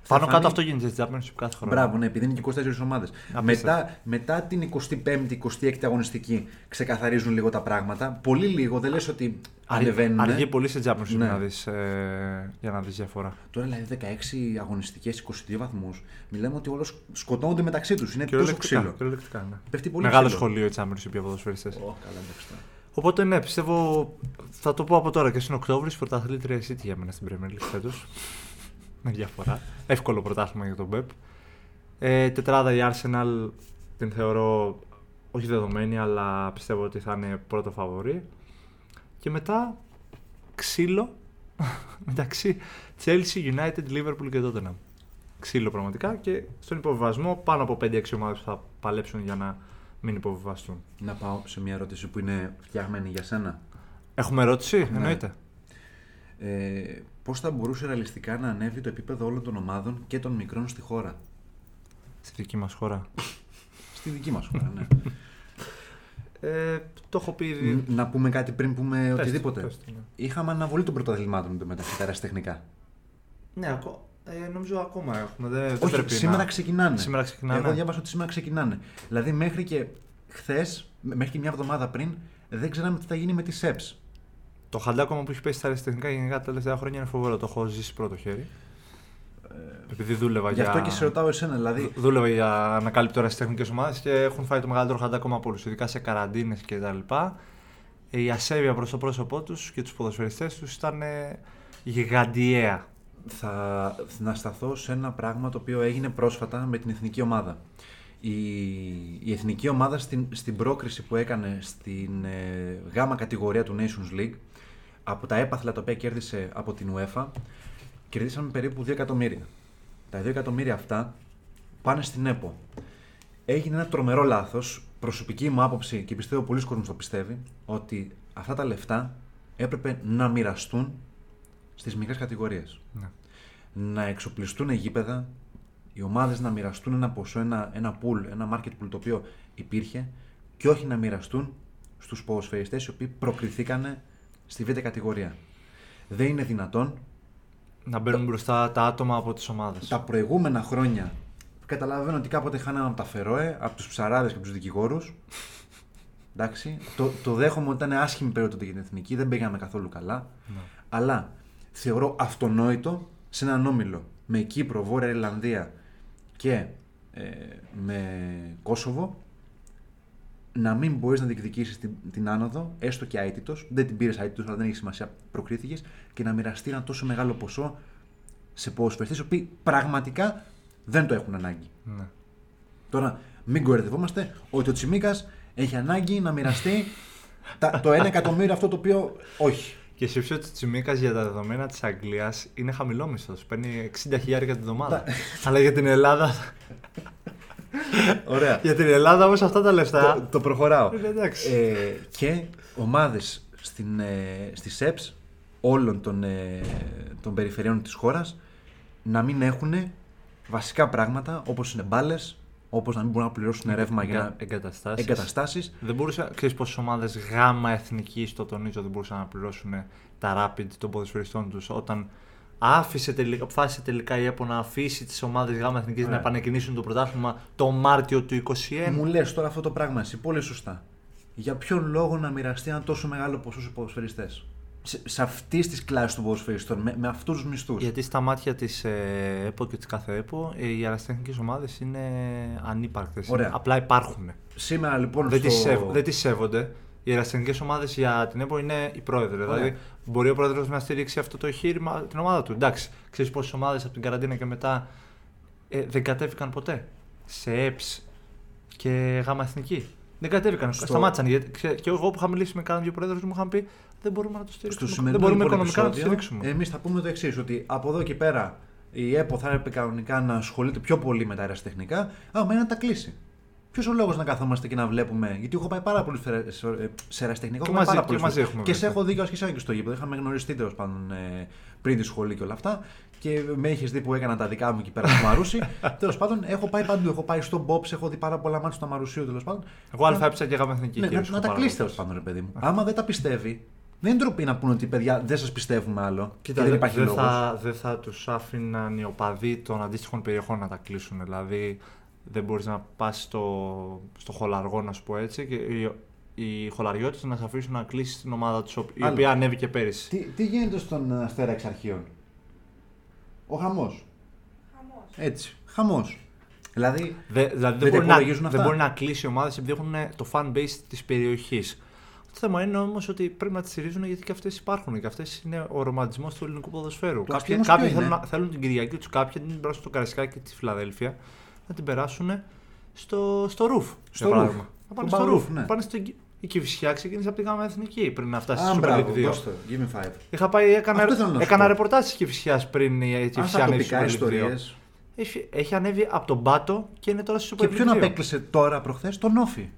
Πάνω φανεί... κάτω αυτό γίνεται στην Championship κάθε χρόνο. Μπράβο, ναι, επειδή είναι και είκοσι τέσσερις ομάδες. Μετά, μετά την εικοστή πέμπτη εικοστή έκτη αγωνιστική ξεκαθαρίζουν λίγο τα πράγματα. Πολύ λίγο, δεν λες ότι ανεβαίνουν. Αργεί πολύ στην Championship ναι. να δεις, ε, για να δεις διαφορά. Τώρα δηλαδή δεκαέξι αγωνιστικές, είκοσι δύο βαθμούς. Μιλάμε ότι όλο σκοτώνονται μεταξύ τους. Είναι τόσο ξύλο. Ναι. Μεγάλο σχολείο η Championship για ποδοσφαιριστές. Oh, οπότε ναι, πιστεύω. Θα το πω από τώρα και στην Οκτώβρη, πρωταθλήτρια City για μένα στην Premier League φέτος. Με διαφορά. Εύκολο πρωτάθλημα για τον Μπεπ. Ε, τετράδα η Arsenal την θεωρώ όχι δεδομένη, αλλά πιστεύω ότι θα είναι πρώτο φαβορί. Και μετά ξύλο μεταξύ Chelsea, United, Liverpool και Τότενα. Ξύλο πραγματικά, και στον υποβιβασμό πάνω από πέντε έξι ομάδες θα παλέψουν για να μην υποβιβαστούν. Να πάω σε μια ερώτηση που είναι φτιαγμένη για σένα. Έχουμε ερώτηση, ναι. Εννοείται. Ε, πώς θα μπορούσε ρεαλιστικά να ανέβει το επίπεδο όλων των ομάδων και των μικρών στη χώρα? Στη δική μας χώρα. Στη δική μας χώρα, ναι. Ε, το έχω πει ήδη. Να πούμε κάτι πριν πούμε πέστε, οτιδήποτε. Πέστε, ναι. Είχαμε αναβολή των πρωταθλημάτων μεταξύ αεραστεχνικά. Ναι, ακό... ε, νομίζω ακόμα έχουμε. Δε, όχι, δεν πρέπει σήμερα να... ξεκινάνε. Σήμερα ξεκινάνε. Εγώ διάβασα ότι σήμερα ξεκινάνε. Δηλαδή μέχρι και χθες, μέχρι και μια εβδομάδα πριν, δεν ξέραμε τι θα γίνει με τις ΕΠΣ. Το χαντάκωμα που έχει πέσει στα αεραστεχνικά γενικά τα τελευταία χρόνια είναι φοβερό. Το έχω ζήσει πρώτο χέρι. Επειδή δούλευα για. Γι' αυτό για... και σε ρωτάω εσένα, δηλαδή. Δούλευα για ανακάλυπτο αεραστεχνικές ομάδες και έχουν φάει το μεγαλύτερο χαντάκωμα από όλους, ειδικά σε καραντίνες κτλ. Η ασέβεια προς το πρόσωπό τους και τους ποδοσφαιριστές τους ήταν γιγαντιαία. Θα να σταθώ σε ένα πράγμα το οποίο έγινε πρόσφατα με την εθνική ομάδα. Η, η εθνική ομάδα στην, στην πρόκριση που έκανε στην ε, γάμα κατηγορία του Nations League, από τα έπαθλα τα οποία κέρδισε από την UEFA, κερδίσαμε περίπου δύο εκατομμύρια. Τα δύο εκατομμύρια αυτά πάνε στην ΕΠΟ. Έγινε ένα τρομερό λάθος, προσωπική μου άποψη και πιστεύω πολλοί κόσμος το πιστεύει, ότι αυτά τα λεφτά έπρεπε να μοιραστούν στις μικρές κατηγορίες. Ναι. Να εξοπλιστούν γήπεδα, οι ομάδες να μοιραστούν ένα ποσό, ένα, ένα pool, ένα market pool το οποίο υπήρχε, και όχι να μοιραστούν στους ποδοσφαιριστές οι οποίοι προκριθήκανε στη β' κατηγορία. Δεν είναι δυνατόν να μπαίνουν μπροστά τα άτομα από τις ομάδες. Τα προηγούμενα χρόνια καταλαβαίνω ότι κάποτε χάναμε από τα Φερόε, από τους ψαράδες και από τους δικηγόρους. Εντάξει, το, το δέχομαι ότι ήταν άσχημη περίοδο για την εθνική, δεν πήγαμε καθόλου καλά. Ναι. Αλλά θεωρώ αυτονόητο σε έναν όμιλο με Κύπρο, Βόρεια Ιρλανδία και ε, με Κόσοβο να μην μπορείς να διεκδικήσεις την, την άνοδο, έστω και αίτητος. Δεν την πήρες αίτητος, αλλά δεν έχει σημασία, προκρίθηκες, και να μοιραστεί ένα τόσο μεγάλο ποσό σε ποδοσφαιριστές οι οποίοι πραγματικά δεν το έχουν ανάγκη. Ναι. Τώρα, μην κοροϊδευόμαστε ότι ο Τσιμίκας έχει ανάγκη να μοιραστεί τα, το ένα εκατομμύριο αυτό το οποίο όχι. Και σκέψου ότι ο Τσιμίκας για τα δεδομένα της Αγγλίας είναι χαμηλό μισθός. Παίρνει εξήντα χιλιάδες την εβδομάδα. Αλλά για την Ελλάδα. Ωραία. Για την Ελλάδα όμως αυτά τα λεφτά. Το, το προχωράω. Ε, και ομάδες στην, ε, στις ΕΠΣ όλων των, ε, των περιφερειών της χώρας να μην έχουν βασικά πράγματα όπως είναι μπάλες, όπως να μην μπορούν να πληρώσουν ρεύμα Εγκα, για εγκαταστάσεις. εγκαταστάσεις. Δεν μπορούσαν, ξέρεις πόσες ομάδες γάμα εθνικής, το τονίζω, δεν μπορούσαν να πληρώσουν τα rapid των ποδοσφαιριστών τους όταν άφησε τελικά, αποφάσισε τελικά η ΕΠΟ να αφήσει τις ομάδες γάμα εθνικής να επανεκκινήσουν το πρωτάθλημα το Μάρτιο του είκοσι ένα. Μου λες τώρα αυτό το πράγμα εσύ, πολύ σωστά. Για ποιον λόγο να μοιραστεί ένα τόσο μεγάλο ποσό στους ποδοσφαιριστές? Σε, σε αυτή τη κλάση των ποδοσφαιριστών, με, με αυτούς τους μισθούς. Γιατί στα μάτια της ε, ΕΠΟ και της κάθε ΕΠΟ ε, οι αεραστεχνικές ομάδες είναι ανύπαρκτες. Ωραία. Απλά υπάρχουν. Σήμερα λοιπόν δεν, στο... τις σέβ, δεν τις σέβονται. Οι αεραστεχνικές ομάδες για την ΕΠΟ είναι οι πρόεδροι. Ωραία. Δηλαδή, μπορεί ο πρόεδρος να στηρίξει αυτό το εγχείρημα, την ομάδα του. Εντάξει, ξέρεις πόσες ομάδες από την καραντίνα και μετά ε, δεν κατέβηκαν ποτέ σε ΕΠΣ και γάμα εθνική. Δεν κατέβηκαν. Στο... Σταμάτησαν. Γιατί, ξέ, και εγώ που είχα μιλήσει με κάποιον δύο πρόεδρους μου είχαν πει δεν μπορούμε να το στηρίξουμε. Δεν μπορούμε οικονομικά να το στηρίξουμε. Εμείς θα πούμε το εξής, ότι από εδώ και πέρα η ΕΠΟ θα έπρεπε κανονικά να ασχολείται πιο πολύ με τα αεραστεχνικά, άμα είναι να τα κλείσει. Ποιος ο λόγος να καθόμαστε και να βλέπουμε? Γιατί έχω πάει πάρα πολύ σε αεραστεχνικό. Και, και, και, και, και σε έχω δει και σε άγγιξε στο γήπεδο. Είχαμε γνωριστεί τέλος πάντων ε, πριν τη σχολή και όλα αυτά. Και με έχεις δει που έκανα τα δικά μου εκεί πέρα στο Μαρούσι. Τέλος πάντων, έχω πάει παντού. Έχω πάει στον Μπόψ, έχω δει πάρα πολλά μάτια στο Μαρουσίου τέλος πάντων. Εγώ αλφα έψα και γαμεθνική. Ναι, να τα κλείσει τέλος πάντων, ρε παιδί μου. Άμα δεν τα πιστεύει. Δεν είναι ντροπή να πούνε ότι παιδιά δεν σας πιστεύουμε άλλο. Κοίτα, δεν δε, υπάρχει δε λόγος. Θα, δεν θα τους άφηναν οι οπαδοί των αντίστοιχων περιοχών να τα κλείσουν. Δηλαδή, δεν μπορείς να πας στο, στο χολαργό, να σου πω έτσι, και οι, οι χολαριώτες να σε αφήσουν να κλείσεις την ομάδα τους, η Άλλη. οποία ανέβηκε πέρυσι. Τι, τι γίνεται στον Αστέρα εξ αρχείων? Ο χαμός. Χαμός. Έτσι. Χαμός. Δηλαδή, δε, δηλαδή δεν, δεν, μπορεί να, δεν μπορεί να κλείσει ομάδες επειδή έχουν το fan base της περιοχής. Το θέμα είναι όμως ότι πρέπει να τις στηρίζουν, γιατί και αυτές υπάρχουν και αυτές είναι ο ρομαντισμός του ελληνικού ποδοσφαίρου. Κάποιοι, κάποιοι θέλουν, θέλουν την Κυριακή τους, κάποιοι να την περάσουν στο Καραϊσκάκι και τη Φιλαδέλφια, να την περάσουν στο, στο ρουφ. Στο ρουφ. Να πάνε στο, στο ρουφ. Ναι. Πάνε στο, η Κηφισιά ξεκίνησε από την Γάμα Εθνική πριν να φτάσει στην Super League δύο. Είχα πάει, έκανα, έκανα ρεπορτάζ τη Κηφισιάς πριν η Κηφισιά να έχει Super League δύο. Έχει, έχει ανέβει από τον πάτο και είναι τώρα στη Super League. Και ποιον απέκλεισε τώρα προχθές, τον Όφι.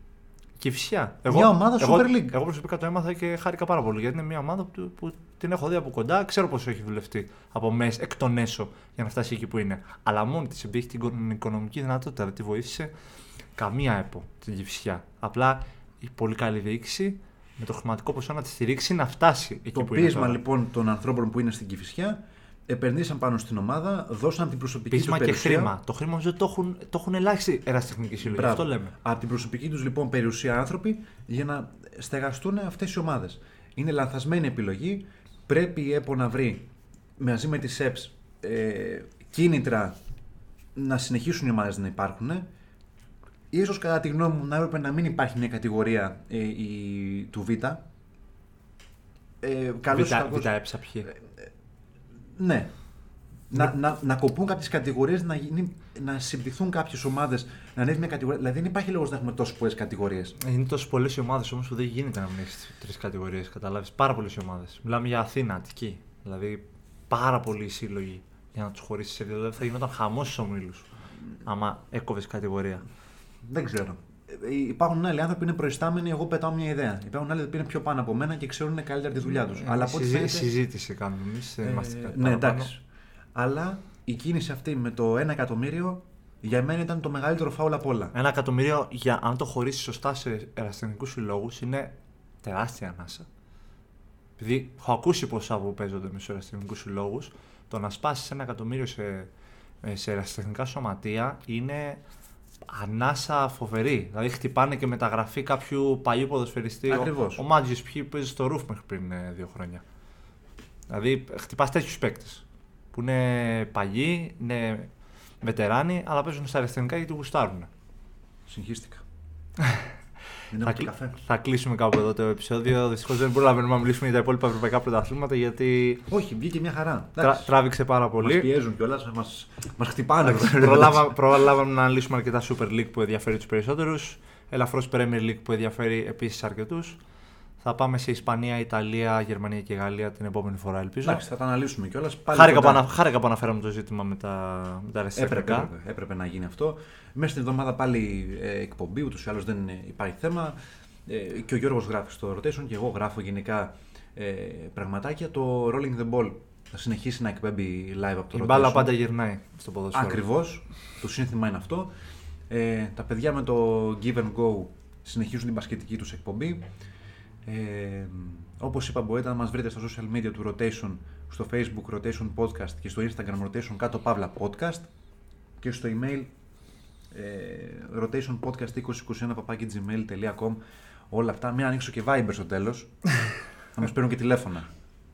Κηφισιά. Εγώ, μια ομάδα εγώ, Super League. Εγώ προσωπικά το έμαθα και χάρηκα πάρα πολύ γιατί είναι μια ομάδα που, που την έχω δει από κοντά. Ξέρω πόσο έχει δουλευτεί από μέσα, εκ των έσω για να φτάσει εκεί που είναι. Αλλά μόνη τη επειδή έχει την οικονομική δυνατότητα τη βοήθησε καμία έπο την Κηφισιά. Απλά η πολύ καλή διοίκηση με το χρηματικό ποσό να τη στηρίξει να φτάσει εκεί το που είναι. Το πίεσμα λοιπόν των ανθρώπων που είναι στην Κηφισιά. Επενδύσαν πάνω στην ομάδα, δώσαν την προσωπική τους περιουσία. Πείσμα και χρήμα. Το χρήμα όμως το έχουν, το έχουν ελάχιστοι ερασιτεχνικοί σύλλογοι. Αυτό λέμε. Από την προσωπική τους λοιπόν περιουσία άνθρωποι για να στεγαστούν αυτές οι ομάδες. Είναι λανθασμένη επιλογή. Πρέπει η ΕΠΟ να βρει μαζί με τις ΕΠΣ ε, κίνητρα να συνεχίσουν οι ομάδες να υπάρχουν. Ίσως κατά τη γνώμη μου να έπρεπε να μην υπάρχει μια κατηγορία ε, η, του Β. Ε, καλώς, Β, Β ΕΠΣ ποιοι. Ναι, να, να, να κοπούν κάποιες κατηγορίες, να, να συμπτυχθούν κάποιες ομάδες, να ανέβει μια κατηγορία. Δηλαδή δεν υπάρχει λόγος να έχουμε τόσο πολλές κατηγορίες. Είναι τόσο πολλές οι ομάδες όμως που δεν γίνεται να μην έχεις τρεις κατηγορίες. Καταλάβεις, πάρα πολλές οι ομάδες. Μιλάμε για Αθήνα, Αττική. Δηλαδή πάρα πολλοί σύλλογοι για να τους χωρίσεις. Δηλαδή θα γινόταν χαμός στους ομίλους, άμα έκοβες κατηγορία. Δεν ξέρω. Υπάρχουν άλλοι άνθρωποι που είναι προϊστάμενοι, εγώ πετάω μια ιδέα. Υπάρχουν άλλοι που είναι πιο πάνω από μένα και ξέρουν καλύτερα τη δουλειά τους. Ε, συζή, φαίνεται... Συζήτηση κάνουμε εμείς. Ε, είμαστε ε, ναι, εντάξει. Αλλά η κίνηση αυτή με το ένα εκατομμύριο για μένα ήταν το μεγαλύτερο φάουλ από όλα. Ένα εκατομμύριο, για, αν το χωρίσεις σωστά σε ερασιτεχνικούς συλλόγους, είναι τεράστια ανάσα. Επειδή έχω ακούσει ποσά που παίζονται με στους ερασιτεχνικούς συλλόγους, το να σπάσεις ένα εκατομμύριο σε, σε ερασιτεχνικά σωματεία είναι. Ανάσα φοβερή. Δηλαδή, χτυπάνε και μεταγραφή κάποιου παλιού ποδοσφαιριστή. Ακριβώς. Ο, ο Μάντζιος που παίζει στο Ρουφ μέχρι πριν ε, δύο χρόνια. Δηλαδή, χτυπάς τέτοιους παίκτες. Που είναι παλιοί, είναι βετεράνοι, αλλά παίζουν στα αριστερικά γιατί γουστάρουν. Συγχύστηκα. θα, κλ... θα κλείσουμε κάπου εδώ το επεισόδιο. Δυστυχώς δεν προλαβαίνουμε να μιλήσουμε για τα υπόλοιπα ευρωπαϊκά πρωταθλήματα γιατί. Όχι, βγήκε μια χαρά. Τρα... Τράβηξε πάρα πολύ. Μας πιέζουν κιόλας, μας, μας χτυπάνε. Προλάβαμε να λύσουμε αρκετά Super League που ενδιαφέρει τους περισσότερους. Ελαφρώς Premier League που ενδιαφέρει επίσης αρκετούς. Θα πάμε σε Ισπανία, Ιταλία, Γερμανία και Γαλλία την επόμενη φορά, ελπίζω. Εντάξει, θα τα αναλύσουμε κιόλας. Χάρηκα κοντά... που αναφέραμε το ζήτημα με τα, τα αριστερικά. Έπρεπε, έπρεπε, έπρεπε να γίνει αυτό. Μέσα στην εβδομάδα πάλι ε, εκπομπή, ούτως ή άλλως δεν υπάρχει θέμα. Ε, και ο Γιώργος γράφει στο rotation και εγώ γράφω γενικά ε, πραγματάκια. Το Rolling the Ball θα συνεχίσει να εκπέμπει live από το rotation. Η μπάλα πάντα γυρνάει στο ποδόσφαιρο. Ακριβώς. Το σύνθημα είναι αυτό. Ε, τα παιδιά με το Give and Go συνεχίζουν την μπασκετική τους εκπομπή. Ε, όπως είπα, μπορείτε να μας βρείτε στα social media του Rotation, στο Facebook Rotation Podcast και στο Instagram Rotation κάτω παύλα podcast και στο email ε, rotationpodcast twenty twenty-one at gmail dot com. Όλα αυτά, μην ανοίξω και Viber στο τέλος, θα μας παίρνουν και τηλέφωνα.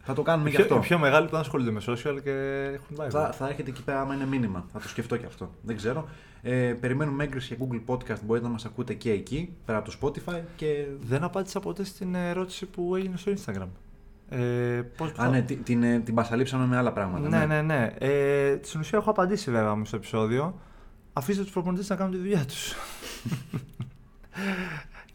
Θα το κάνουμε και αυτό. Οι πιο μεγάλοι που ασχολούνται με social και έχουν Viber. Θα, θα έρχεται εκεί πέρα άμα είναι μήνυμα, θα το σκεφτώ και αυτό, δεν ξέρω. Ε, περιμένουμε έγκριση για Google Podcast, μπορείτε να μας ακούτε και εκεί, πέρα από το Spotify και... Δεν απάντησα ποτέ στην ερώτηση που έγινε στο Instagram. Ε, πώς Α, θα... ναι, την, την, την πασαλείψαμε με άλλα πράγματα. Ναι, ναι, ναι. ναι. Ε, στην ουσία έχω απαντήσει βέβαια μου στο επεισόδιο. Αφήστε τους προπονητές να κάνουν τη δουλειά τους.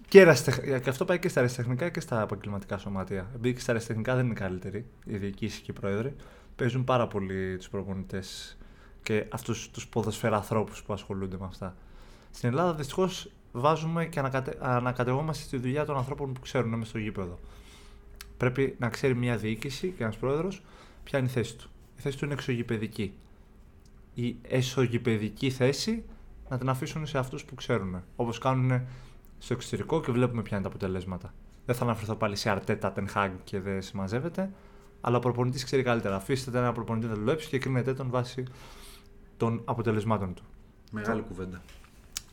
Και, εραστε... και αυτό πάει και στα αριστεχνικά και στα επαγγελματικά σωματεία. Επειδή και στα αριστεχνικά δεν είναι καλύτεροι, οι διοικήσεις και οι πρόεδροι. Παίζουν πάρα πολύ τους προπονητές και αυτούς τους ποδοσφαιραθρώπους που ασχολούνται με αυτά. Στην Ελλάδα δυστυχώς βάζουμε και ανακατε... ανακατευόμαστε στη δουλειά των ανθρώπων που ξέρουν μέσα στο γήπεδο. Πρέπει να ξέρει μια διοίκηση και ένας πρόεδρος ποια είναι η θέση του. Η θέση του είναι εξωγηπεδική. Η εσωγηπεδική θέση να την αφήσουν σε αυτούς που ξέρουν. Όπως κάνουν στο εξωτερικό και βλέπουμε ποια είναι τα αποτελέσματα. Δεν θα αναφερθώ πάλι σε Αρτέτα, Τενχάγ και δεν συμμαζεύεται, αλλά ο προπονητής ξέρει καλύτερα. Αφήστε ένα προπονητή να δουλέψει και κρίνετε τον βάσει των αποτελεσμάτων του. Μεγάλη κουβέντα.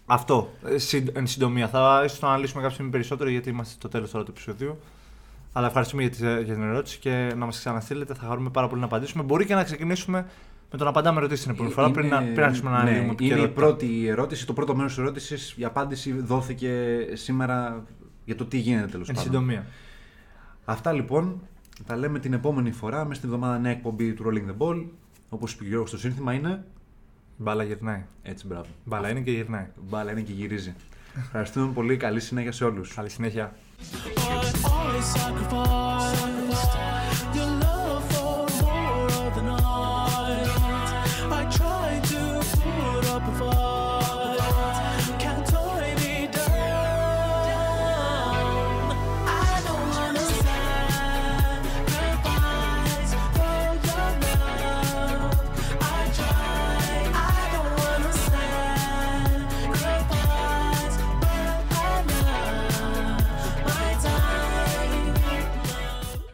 Αυτό. Εν συντομία. Θα ίσως το αναλύσουμε κάποια στιγμή περισσότερο γιατί είμαστε στο τέλος τώρα του επεισοδίου. Αλλά ευχαριστούμε για την ερώτηση και να μας ξαναστείλετε. Θα χαρούμε πάρα πολύ να απαντήσουμε. Μπορεί και να ξεκινήσουμε με το να απαντάμε ερωτήσεις την επόμενη φορά. Πριν να αρχίσουμε να αναλύουμε. Είναι η πρώτη ερώτηση. Το πρώτο μέρος της ερώτησης, η απάντηση δόθηκε σήμερα για το τι γίνεται τέλος πάντων. Εν συντομία. Αυτά λοιπόν. Τα λέμε την επόμενη φορά. Μέσα στην εβδομάδα νέα εκπομπή του Rolling the Ball. Όπως είπε ο Γιώργος, το σύνθημα είναι. Μπάλα γυρνάει. Έτσι, μπράβο. Μπάλα είναι και γυρνάει. Μπάλα είναι και γυρίζει. Ευχαριστούμε πολύ. Καλή συνέχεια σε όλους. Καλή συνέχεια. But always sacrificed.